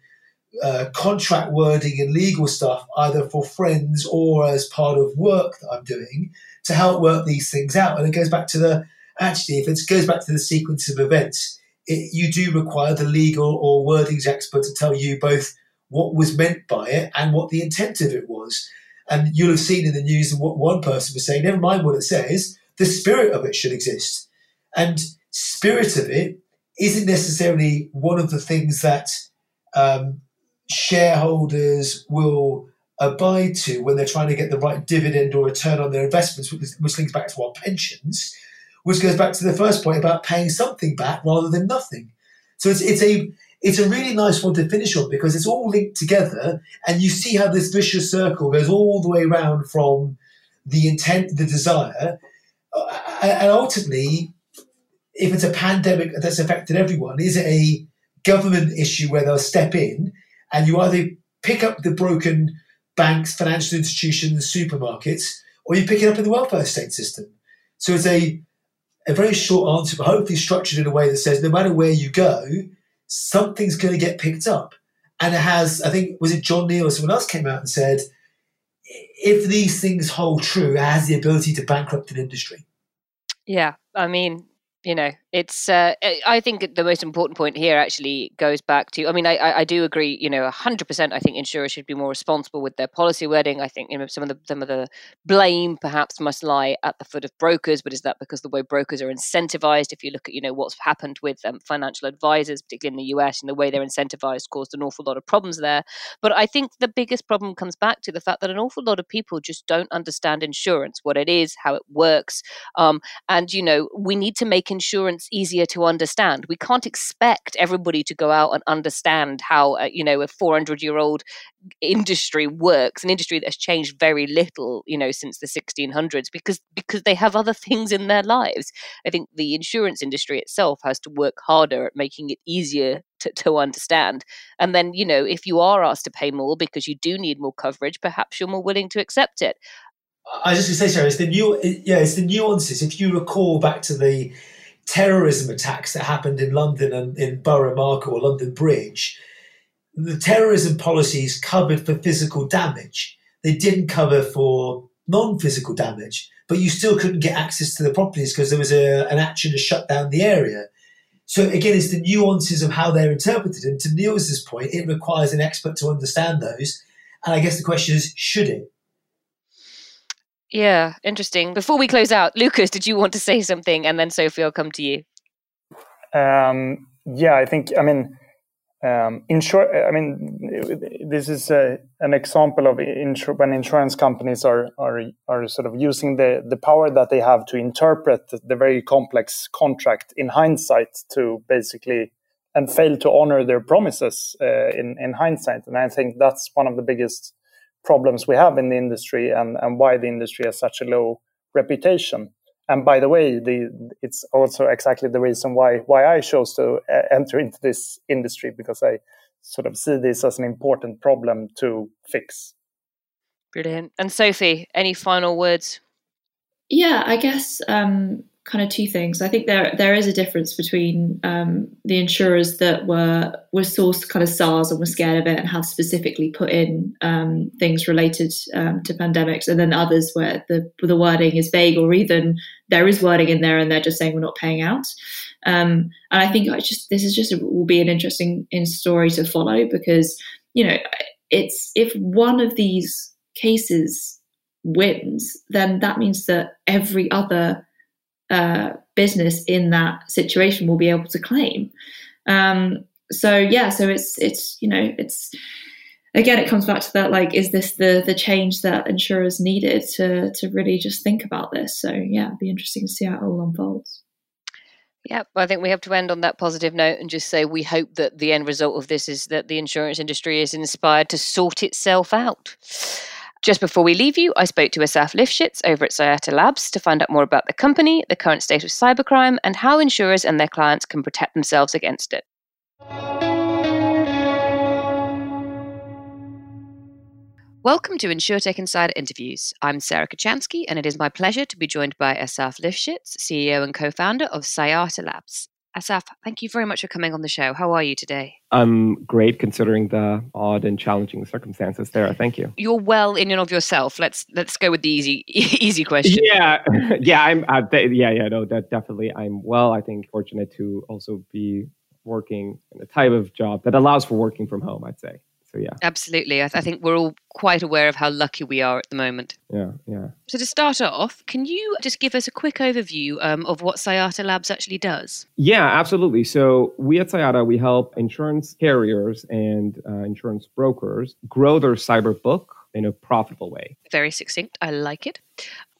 uh, contract wording and legal stuff, either for friends or as part of work that I'm doing, to help work these things out. And it goes back to the, actually, if it goes back to the sequence of events, it, you do require the legal or wordings expert to tell you both what was meant by it and what the intent of it was. And you'll have seen in the news what one person was saying, never mind what it says, the spirit of it should exist. And spirit of it isn't necessarily one of the things that um, shareholders will abide to when they're trying to get the right dividend or return on their investments, which links back to our pensions, which goes back to the first point about paying something back rather than nothing. So it's, it's a it's a really nice one to finish on because it's all linked together and you see how this vicious circle goes all the way around from the intent, the desire, and ultimately, if it's a pandemic that's affected everyone, is it a government issue where they'll step in and you either pick up the broken banks, financial institutions, supermarkets, or you pick it up in the welfare state system? So it's a, a very short answer, but hopefully structured in a way that says no matter where you go, something's going to get picked up. And it has, I think, was it John Neal or someone else came out and said, if these things hold true, it has the ability to bankrupt an industry. Yeah, I mean, you know, it's, uh, I think the most important point here actually goes back to, I mean, I, I do agree, you know, one hundred percent, I think insurers should be more responsible with their policy wording. I think, you know, some of the, some of the blame perhaps must lie at the foot of brokers, but is that because the way brokers are incentivized? If you look at, you know, what's happened with um, financial advisors, particularly in the U S, and the way they're incentivized caused an awful lot of problems there. But I think the biggest problem comes back to the fact that an awful lot of people just don't understand insurance, what it is, how it works. Um, and, you know, we need to make insurance governance easier to understand. We can't expect everybody to go out and understand how, uh, you know, a four hundred year old industry works, an industry that has changed very little, you know, since the sixteen hundreds, because because they have other things in their lives. I think the insurance industry itself has to work harder at making it easier to, to understand. And then, you know, if you are asked to pay more because you do need more coverage, perhaps you're more willing to accept it. I was just going to say, Sarah, it's the new, yeah, it's the nuances. If you recall back to the terrorism attacks that happened in London and in Borough Market or London Bridge, the terrorism policies covered for physical damage. They didn't cover for non-physical damage, but you still couldn't get access to the properties because there was a, an action to shut down the area. So again, it's the nuances of how they're interpreted. And to Niels' point, it requires an expert to understand those. And I guess the question is, should it? Yeah, interesting. Before we close out, Lucas, did you want to say something? And then Sophie, I'll come to you. Um, yeah, I think, I mean, um, insur- I mean, this is a, an example of insur- when insurance companies are are are sort of using the, the power that they have to interpret the very complex contract in hindsight to basically, and fail to honor their promises uh, in, in hindsight. And I think that's one of the biggest problems we have in the industry, and, and why the industry has such a low reputation. And by the way, the, it's also exactly the reason why why I chose to enter into this industry, because I sort of see this as an important problem to fix. Brilliant. And Sophie, any final words? Yeah, I guess um, kind of two things. I think there there is a difference between um, the insurers that were were sourced kind of SARS and were scared of it and have specifically put in um, things related um, to pandemics, and then others where the the wording is vague, or even there is wording in there and they're just saying we're not paying out. Um, and I think I just this is just a, will be an interesting in story to follow, because you know it's if one of these cases wins, then that means that every other uh, business in that situation will be able to claim. Um, so yeah, so it's it's you know it's again it comes back to that, like, is this the the change that insurers needed to to really just think about this? So yeah, it'd be interesting to see how it all unfolds. Yeah, I think we have to end on that positive note and just say we hope that the end result of this is that the insurance industry is inspired to sort itself out. Just before we leave you, I spoke to Asaf Lifshitz over at Sayata Labs to find out more about the company, the current state of cybercrime, and how insurers and their clients can protect themselves against it. Welcome to InsurTech Insider Interviews. I'm Sarah Kocianski, and it is my pleasure to be joined by Asaf Lifshitz, C E O and co-founder of Sayata Labs. Asaf, thank you very much for coming on the show. How are you today? I'm great, considering the odd and challenging circumstances there. Thank you. You're well in and of yourself. Let's let's go with the easy easy question. Yeah, yeah, I'm. Uh, th- yeah, yeah, no, that definitely. I'm well. I think fortunate to also be working in a type of job that allows for working from home, I'd say. So, yeah. Absolutely. I, th- I think we're all quite aware of how lucky we are at the moment. Yeah, yeah. So to start off, can you just give us a quick overview um, of what Sayata Labs actually does? Yeah, absolutely. So we at Sayata, we help insurance carriers and uh, insurance brokers grow their cyber book in a profitable way. Very succinct. I like it.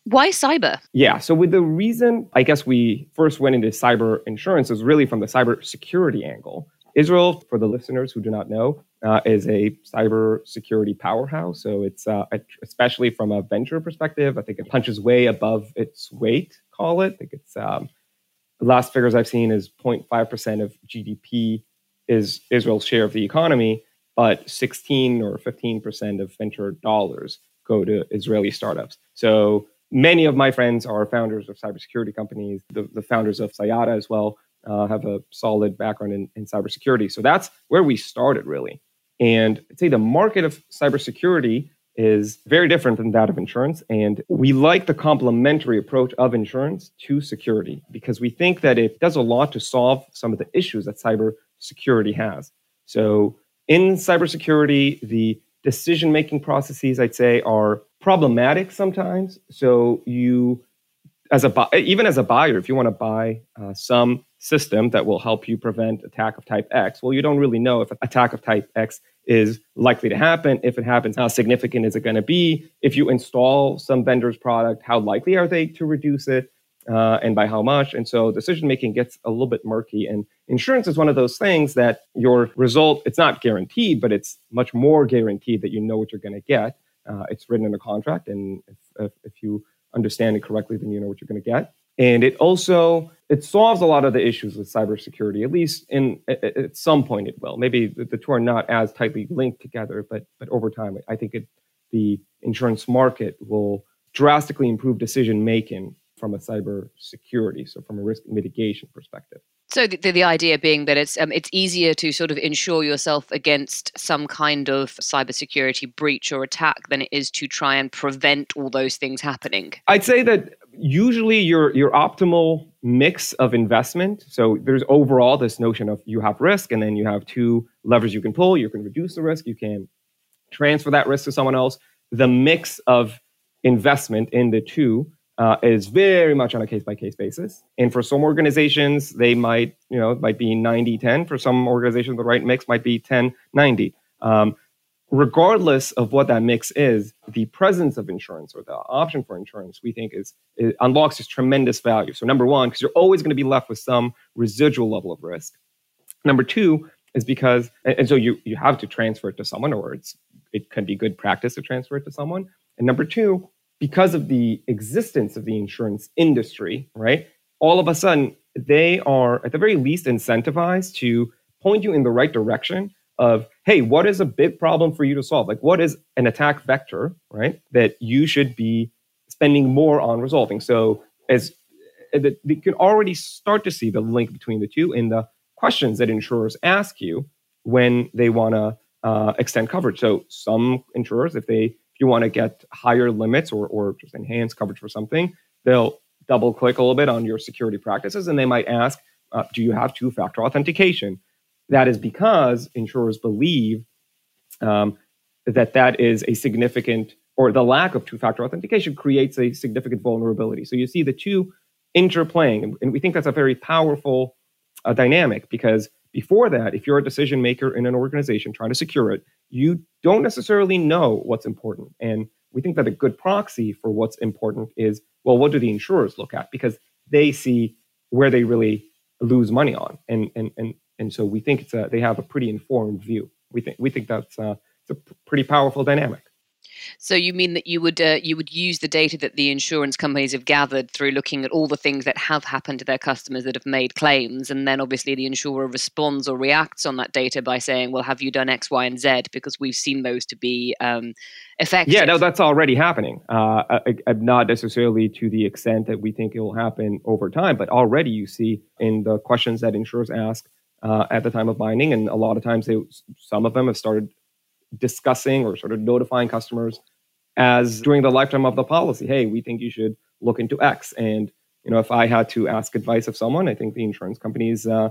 Why cyber? Yeah. So with the reason, I guess we first went into cyber insurance is really from the cybersecurity angle. Israel, for the listeners who do not know, Uh, is a cybersecurity powerhouse. So it's, uh, especially from a venture perspective, I think it punches way above its weight, call it. I think it's, um, the last figures I've seen is zero point five percent of G D P is Israel's share of the economy, but sixteen or fifteen percent of venture dollars go to Israeli startups. So many of my friends are founders of cybersecurity companies, the, the founders of Sayata as well. Uh, have a solid background in, in cybersecurity. So that's where we started, really. And I'd say the market of cybersecurity is very different than that of insurance. And we like the complementary approach of insurance to security, because we think that it does a lot to solve some of the issues that cybersecurity has. So in cybersecurity, the decision-making processes, I'd say, are problematic sometimes. So you, as a bu- even as a buyer, if you want to buy uh, some system that will help you prevent attack of type X. Well, you don't really know if an attack of type X is likely to happen. If it happens, how significant is it going to be? If you install some vendor's product, how likely are they to reduce it? uh, and by how much. And so decision-making gets a little bit murky. And insurance is one of those things that your result, it's not guaranteed, but it's much more guaranteed that you know what you're going to get. Uh, it's written in a contract. And if, if you understand it correctly, then you know what you're going to get. And it also, it solves a lot of the issues with cybersecurity, at least in at some point it will. Maybe the two are not as tightly linked together, but but over time, I think it, the insurance market will drastically improve decision-making from a cybersecurity, so from a risk mitigation perspective. So the, the idea being that it's um, it's easier to sort of insure yourself against some kind of cybersecurity breach or attack than it is to try and prevent all those things happening. I'd say that usually your your optimal mix of investment, so there's overall this notion of you have risk and then you have two levers you can pull. You can reduce the risk, you can transfer that risk to someone else. The mix of investment in the two Uh, is very much on a case-by-case basis. And for some organizations, they might, you know, it might be ninety ten. For some organizations, the right mix might be ten ninety. Um, regardless of what that mix is, the presence of insurance or the option for insurance, we think, is it unlocks this tremendous value. So number one, because you're always going to be left with some residual level of risk. Number two is because, and, and so you you have to transfer it to someone, or it's it can be good practice to transfer it to someone. And number two, because of the existence of the insurance industry, right? All of a sudden, they are at the very least incentivized to point you in the right direction of, hey, what is a big problem for you to solve? Like, what is an attack vector, right? That you should be spending more on resolving. So as you can already start to see the link between the two in the questions that insurers ask you when they want to uh, extend coverage. So some insurers, if they you want to get higher limits or, or just enhance coverage for something, they'll double click a little bit on your security practices and they might ask, uh, do you have two-factor authentication? That is because insurers believe um, that that is a significant, or the lack of two-factor authentication creates a significant vulnerability. So you see the two interplaying, and we think that's a very powerful uh, dynamic, because before that, if you're a decision maker in an organization trying to secure it, you don't necessarily know what's important. And we think that a good proxy for what's important is, well, what do the insurers look at? Because they see where they really lose money on. And and and, and so we think it's a, they have a pretty informed view. We think we think that's a, it's a pretty powerful dynamic. So you mean that you would uh, you would use the data that the insurance companies have gathered through looking at all the things that have happened to their customers that have made claims, and then obviously the insurer responds or reacts on that data by saying, well, have you done X, Y, and Z? Because we've seen those to be um, effective. Yeah, no, that's already happening. Uh, I, I'm not necessarily to the extent that we think it will happen over time, but already you see in the questions that insurers ask uh, at the time of binding, and a lot of times they, some of them have started discussing or sort of notifying customers as during the lifetime of the policy, hey, we think you should look into X. And, you know, if I had to ask advice of someone, I think the insurance company is, uh,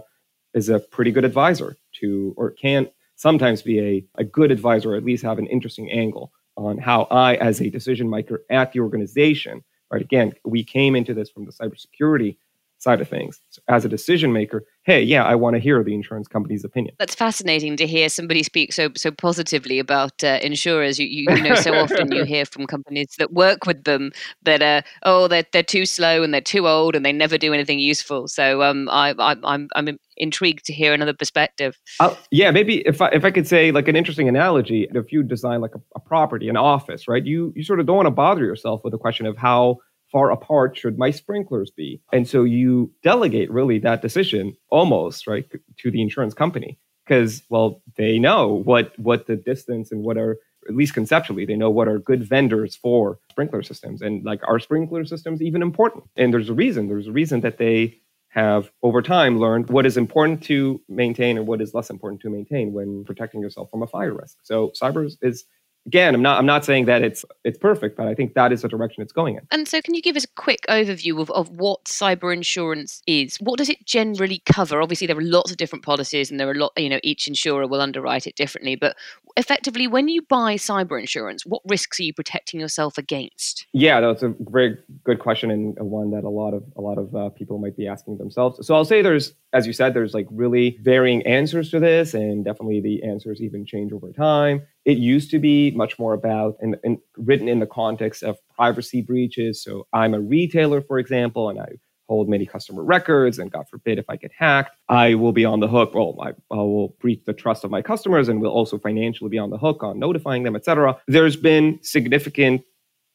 is a pretty good advisor to, or can sometimes be a, a good advisor, or at least have an interesting angle on how I, as a decision maker at the organization, right? Again, we came into this from the cybersecurity side of things. So as a decision maker, hey, yeah, I want to hear the insurance company's opinion. That's fascinating to hear somebody speak so so positively about uh, insurers. You, you, you know, so often you hear from companies that work with them that uh, oh, they're they're too slow and they're too old and they never do anything useful. So um, I, I I'm I'm intrigued to hear another perspective. Uh, yeah, maybe if I if I could say like an interesting analogy, if you design like a, a property, an office, right? You you sort of don't want to bother yourself with the question of how far apart should my sprinklers be? And so you delegate really that decision almost, right, to the insurance company, because, well, they know what what the distance and what are, at least conceptually, they know what are good vendors for sprinkler systems. And like, are sprinkler systems even important? And there's a reason, there's a reason that they have over time learned what is important to maintain and what is less important to maintain when protecting yourself from a fire risk. So cyber is, again, I'm not I'm not saying that it's it's perfect, but I think that is the direction it's going in. And so can you give us a quick overview of, of what cyber insurance is? What does it generally cover? Obviously, there are lots of different policies and there are a lot, you know, each insurer will underwrite it differently. But effectively, when you buy cyber insurance, what risks are you protecting yourself against? Yeah, that's a very good question, and one that a lot of a lot of uh, people might be asking themselves. So I'll say there's, as you said, there's like really varying answers to this, and definitely the answers even change over time. It used to be much more about and, and written in the context of privacy breaches. So I'm a retailer, for example, and I hold many customer records, and God forbid if I get hacked, I will be on the hook. Well, I, I will breach the trust of my customers and will also financially be on the hook on notifying them, et cetera. There's been significant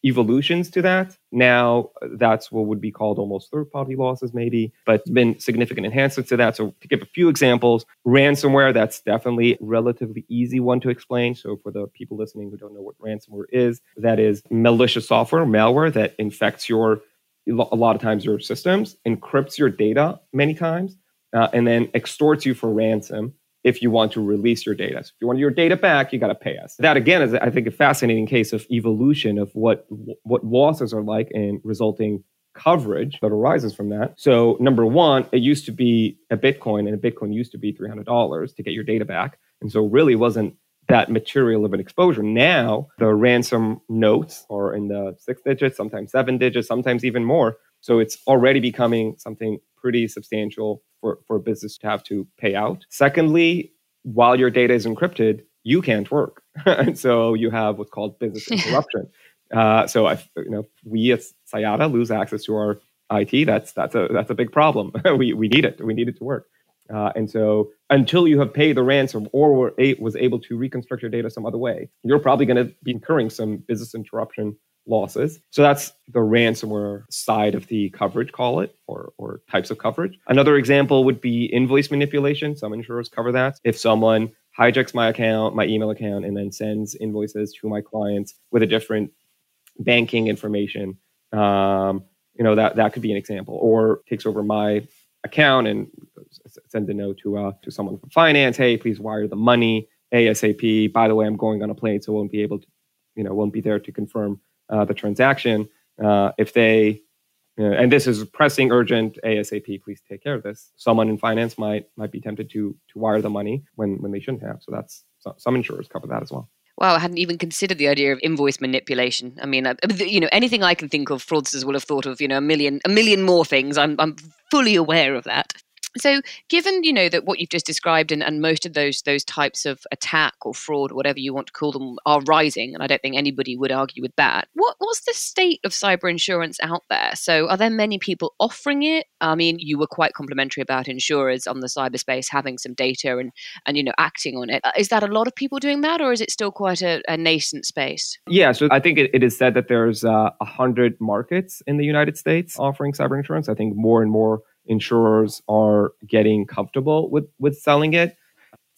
evolutions to that. Now, that's what would be called almost third-party losses maybe, but been significant enhancements to that. So to give a few examples, ransomware, that's definitely a relatively easy one to explain. So for the people listening who don't know what ransomware is, that is malicious software, malware that infects your, a lot of times your systems, encrypts your data many times, uh, and then extorts you for ransom if you want to release your data. So if you want your data back, you got to pay us. That again is, I think, a fascinating case of evolution of what what losses are like and resulting coverage that arises from that. So number one, it used to be a Bitcoin, and a Bitcoin used to be three hundred dollars to get your data back. And so really wasn't that material of an exposure. Now, the ransom notes are in the six digits, sometimes seven digits, sometimes even more. So it's already becoming something pretty substantial for, for a business to have to pay out. Secondly, while your data is encrypted, you can't work. And so you have what's called business interruption. Uh, so if, you know, we at Sayata lose access to our I T, that's that's a that's a big problem. we we need it. We need it to work. Uh, and so until you have paid the ransom or were a, was able to reconstruct your data some other way, you're probably going to be incurring some business interruption losses. So that's the ransomware side of the coverage, call it, or, or types of coverage. Another example would be invoice manipulation. Some insurers cover that. If someone hijacks my account, my email account, and then sends invoices to my clients with a different banking information, um, you know, that, that could be an example. Or takes over my account and sends a note to, uh, to someone from finance, hey, please wire the money ASAP. By the way, I'm going on a plane, so I won't be able to, you know, won't be there to confirm Uh, the transaction. Uh, if they, you know, and this is pressing, urgent, ASAP, please take care of this. Someone in finance might might be tempted to to wire the money when when they shouldn't have. So that's so, some insurers cover that as well. Wow, I hadn't even considered the idea of invoice manipulation. I mean, I, you know, anything I can think of, fraudsters will have thought of, you know, a million a million more things. I'm I'm fully aware of that. So given, you know, that what you've just described and, and most of those those types of attack or fraud, whatever you want to call them, are rising, and I don't think anybody would argue with that, what what's the state of cyber insurance out there? So are there many people offering it? I mean, you were quite complimentary about insurers on the cyberspace having some data and, and you know, acting on it. Is that a lot of people doing that, or is it still quite a, a nascent space? Yeah, so I think it, it is said that there's uh, one hundred markets in the United States offering cyber insurance. I think more and more insurers are getting comfortable with, with selling it.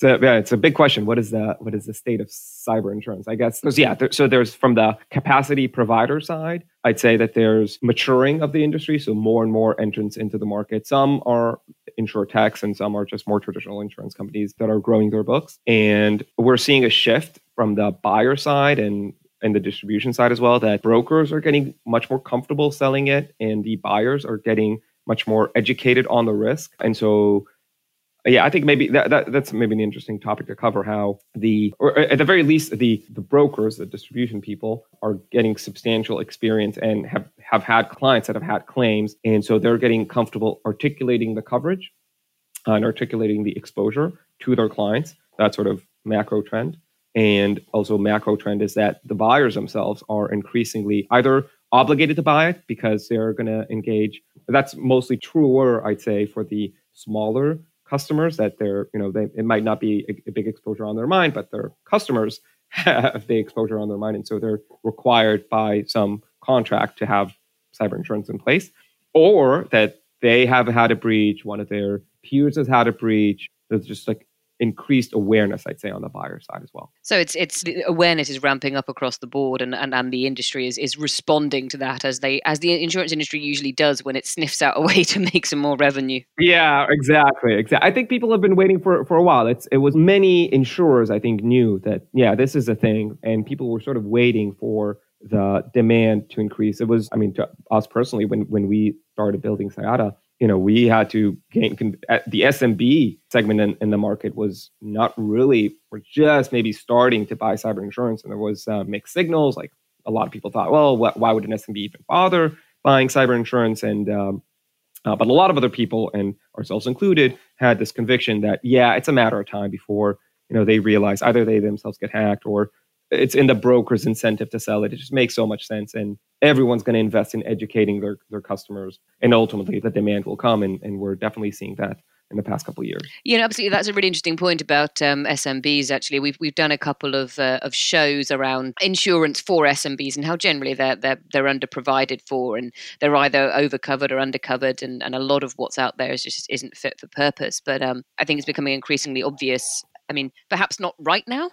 So yeah, it's a big question. What is the what is the state of cyber insurance? I guess because yeah. There, so there's from the capacity provider side, I'd say that there's maturing of the industry. So more and more entrants into the market. Some are InsurTechs and some are just more traditional insurance companies that are growing their books. And we're seeing a shift from the buyer side and and the distribution side as well. That brokers are getting much more comfortable selling it, and the buyers are getting much more educated on the risk. And so, yeah, I think maybe that, that that's maybe an interesting topic to cover, how the, or at the very least, the the brokers, the distribution people are getting substantial experience and have, have had clients that have had claims. And so they're getting comfortable articulating the coverage and articulating the exposure to their clients. That's sort of macro trend. And also macro trend is that the buyers themselves are increasingly either obligated to buy it because they're going to engage. That's mostly truer, I'd say, for the smaller customers that they're, you know, they, it might not be a, a big exposure on their mind, but their customers have the exposure on their mind. And so they're required by some contract to have cyber insurance in place, or that they have had a breach, one of their peers has had a breach. There's just like increased awareness, I'd say, on the buyer side as well. So it's it's awareness is ramping up across the board, and, and, and the industry is is responding to that as they as the insurance industry usually does when it sniffs out a way to make some more revenue. Yeah, exactly. Exactly. I think people have been waiting for, for a while. It's it was many insurers, I think, knew that, yeah, this is a thing, and people were sort of waiting for the demand to increase. It was, I mean, to us personally, when when we started building Sayata, you know, we had to gain con- the S M B segment in, in the market was not really, we're just maybe starting to buy cyber insurance. And there was uh, mixed signals. Like a lot of people thought, well, wh- why would an S M B even bother buying cyber insurance? And, um, uh, but a lot of other people, and ourselves included, had this conviction that, yeah, it's a matter of time before, you know, they realize either they themselves get hacked or it's in the broker's incentive to sell it. It just makes so much sense. And everyone's going to invest in educating their, their customers. And ultimately, the demand will come. And, and we're definitely seeing that in the past couple of years. Yeah, absolutely. That's a really interesting point about um, S M Bs, actually. We've we've done a couple of uh, of shows around insurance for S M Bs and how generally they're, they're, they're underprovided for, and they're either overcovered or undercovered, and, and a lot of what's out there is just isn't fit for purpose. But um, I think it's becoming increasingly obvious. I mean, perhaps not right now,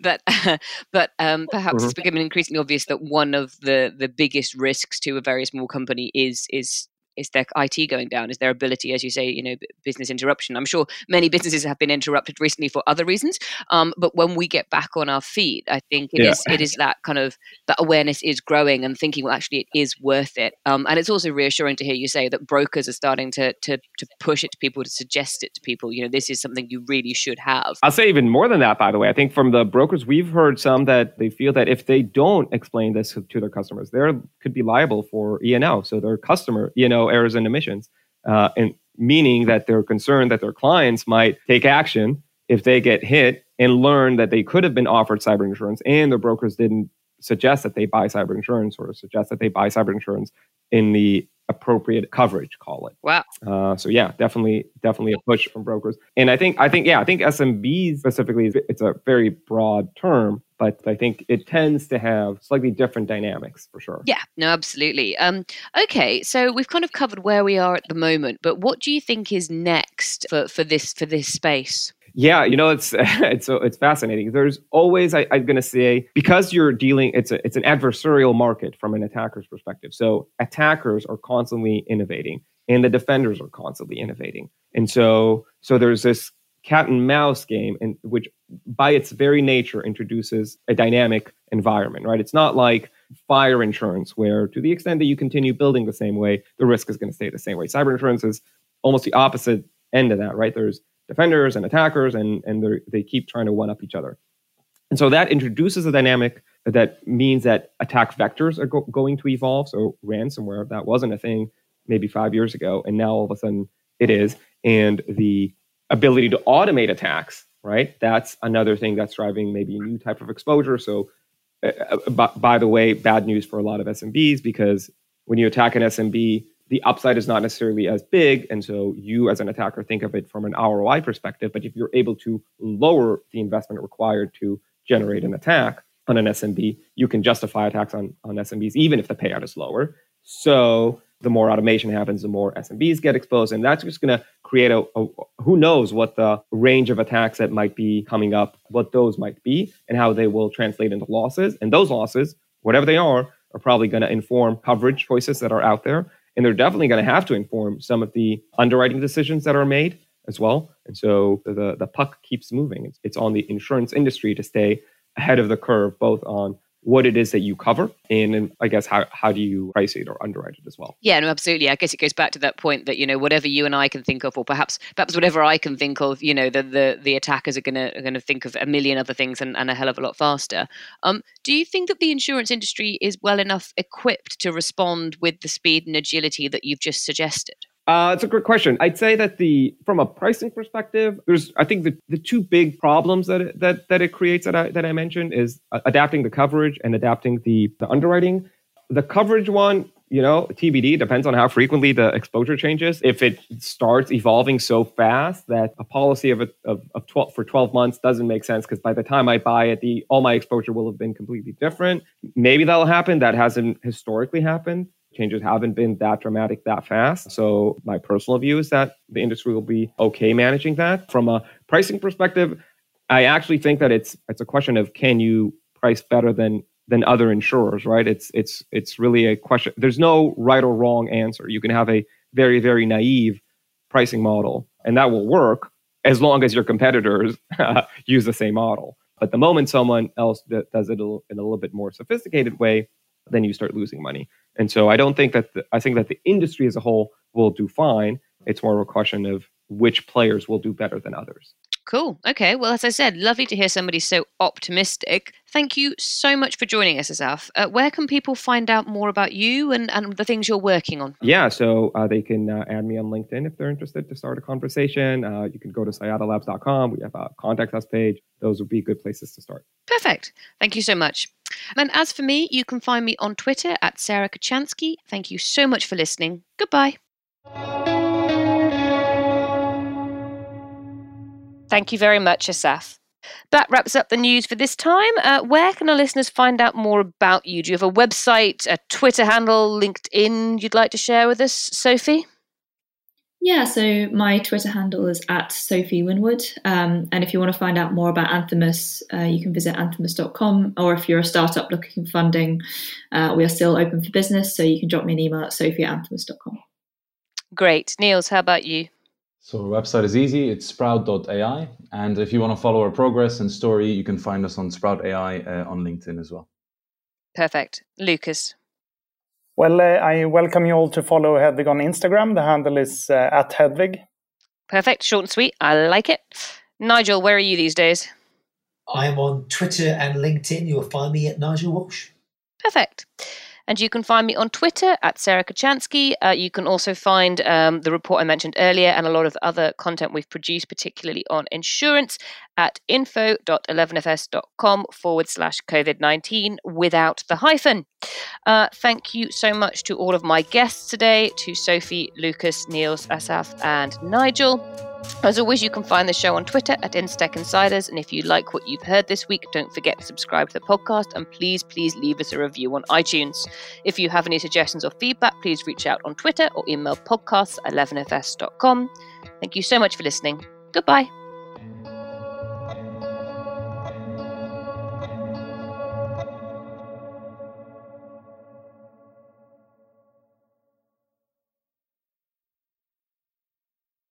but uh, but um, perhaps mm-hmm. it's becoming increasingly obvious that one of the, the biggest risks to a very small company is is is their I T going down, is their ability, as you say, you know, business interruption. I'm sure many businesses have been interrupted recently for other reasons, um, but when we get back on our feet, I think it yeah. is it is that kind of, that awareness is growing and thinking, well, actually, it is worth it. Um, and it's also reassuring to hear you say that brokers are starting to to to push it to people, to suggest it to people. You know, this is something you really should have. I'll say even more than that, by the way. I think from the brokers, we've heard some that they feel that if they don't explain this to their customers, they could be liable for E and O. So their customer, you know, errors and omissions, uh, and meaning that they're concerned that their clients might take action if they get hit and learn that they could have been offered cyber insurance and their brokers didn't suggest that they buy cyber insurance or suggest that they buy cyber insurance in the appropriate coverage, call it. Wow. Uh, so yeah, definitely, definitely a push from brokers. And I think, I think, yeah, I think S M Bs specifically, it's a very broad term, but I think it tends to have slightly different dynamics for sure. Yeah, no, absolutely. Um, okay, so we've kind of covered where we are at the moment, but what do you think is next for, for this for this space? Yeah, you know, it's it's it's fascinating. There's always, I, I'm going to say, because you're dealing, it's a, it's an adversarial market from an attacker's perspective. So attackers are constantly innovating, and the defenders are constantly innovating, and so so there's this cat and mouse game, and which by its very nature introduces a dynamic environment, right? It's not like fire insurance, where to the extent that you continue building the same way, the risk is going to stay the same way. Cyber insurance is almost the opposite end of that, right? There's defenders and attackers, and, and they keep trying to one-up each other. And so that introduces a dynamic that means that attack vectors are go- going to evolve. So ransomware, that wasn't a thing maybe five years ago, and now all of a sudden it is. And the ability to automate attacks, right? That's another thing that's driving maybe a new type of exposure. So uh, b- by the way, bad news for a lot of S M Bs, because when you attack an S M B, the upside is not necessarily as big. And so you as an attacker think of it from an R O I perspective, but if you're able to lower the investment required to generate an attack on an S M B, you can justify attacks on, on S M Bs, even if the payout is lower. So the more automation happens, the more S M Bs get exposed. And that's just going to create a, a, who knows what the range of attacks that might be coming up, what those might be, and how they will translate into losses. And those losses, whatever they are, are probably going to inform coverage choices that are out there. And they're definitely going to have to inform some of the underwriting decisions that are made as well. And so the, the puck keeps moving. It's, it's on the insurance industry to stay ahead of the curve, both on what it is that you cover, and, and I guess how, how do you price it or underwrite it as well? Yeah, no, absolutely. I guess it goes back to that point that, you know, whatever you and I can think of, or perhaps perhaps whatever I can think of, you know, the the, the attackers are going to are going to think of a million other things and, and a hell of a lot faster. Um, do you think that the insurance industry is well enough equipped to respond with the speed and agility that you've just suggested? Uh, it's a great question. I'd say that the from a pricing perspective, there's I think the, the two big problems that it, that that it creates that I that I mentioned is uh, adapting the coverage and adapting the the underwriting. The coverage one, you know, T B D, depends on how frequently the exposure changes. If it starts evolving so fast that a policy of a, of, of twelve for twelve months doesn't make sense because by the time I buy it, the all my exposure will have been completely different. Maybe that'll happen. That hasn't historically happened. Changes haven't been that dramatic that fast. So my personal view is that the industry will be okay managing that. From a pricing perspective, I actually think that it's it's a question of can you price better than than other insurers, right? It's it's it's really a question. There's no right or wrong answer. You can have a very, very naive pricing model, and that will work as long as your competitors use the same model. But the moment someone else does it in a little bit more sophisticated way, then you start losing money. And so I don't think that, the, I think that the industry as a whole will do fine. It's more of a question of which players will do better than others. Cool. Okay. Well, as I said, lovely to hear somebody so optimistic. Thank you so much for joining us, Asaf. Uh, where can people find out more about you and, and the things you're working on? Yeah, so uh, they can uh, add me on LinkedIn if they're interested to start a conversation. Uh, you can go to sayata labs dot com. We have a contact us page. Those would be good places to start. Perfect. Thank you so much. And as for me, you can find me on Twitter at Sarah Kocianski. Thank you so much for listening. Goodbye. Thank you very much, Asaf. That wraps up the news for this time. Uh, where can our listeners find out more about you? Do you have a website, a Twitter handle, LinkedIn you'd like to share with us, Sophie? Yeah, so my Twitter handle is at Sophie Winwood. Um, and if you want to find out more about Anthemis, uh, you can visit anthemis dot com. Or if you're a startup looking for funding, uh, we are still open for business. So you can drop me an email at sophie at anthemis dot com. Great. Niels, how about you? So our website is easy. It's sprout dot A I. And if you want to follow our progress and story, you can find us on Sprout dot A I uh, on LinkedIn as well. Perfect. Lucas. Well, uh, I welcome you all to follow Hedvig on Instagram. The handle is uh, at Hedvig. Perfect. Short and sweet. I like it. Nigel, where are you these days? I'm on Twitter and LinkedIn. You'll find me at Nigel Walsh. Perfect. And you can find me on Twitter at Sarah Kocianski. Uh, you can also find um, the report I mentioned earlier and a lot of other content we've produced, particularly on insurance, at info dot eleven F S dot com forward slash COVID nineteen without the hyphen. Uh, thank you so much to all of my guests today, to Sophie, Lucas, Niels, Asaf and Nigel. As always, you can find the show on Twitter at InsurTech Insiders. And if you like what you've heard this week, don't forget to subscribe to the podcast. And please, please leave us a review on iTunes. If you have any suggestions or feedback, please reach out on Twitter or email podcasts at eleven F S dot com. Thank you so much for listening. Goodbye.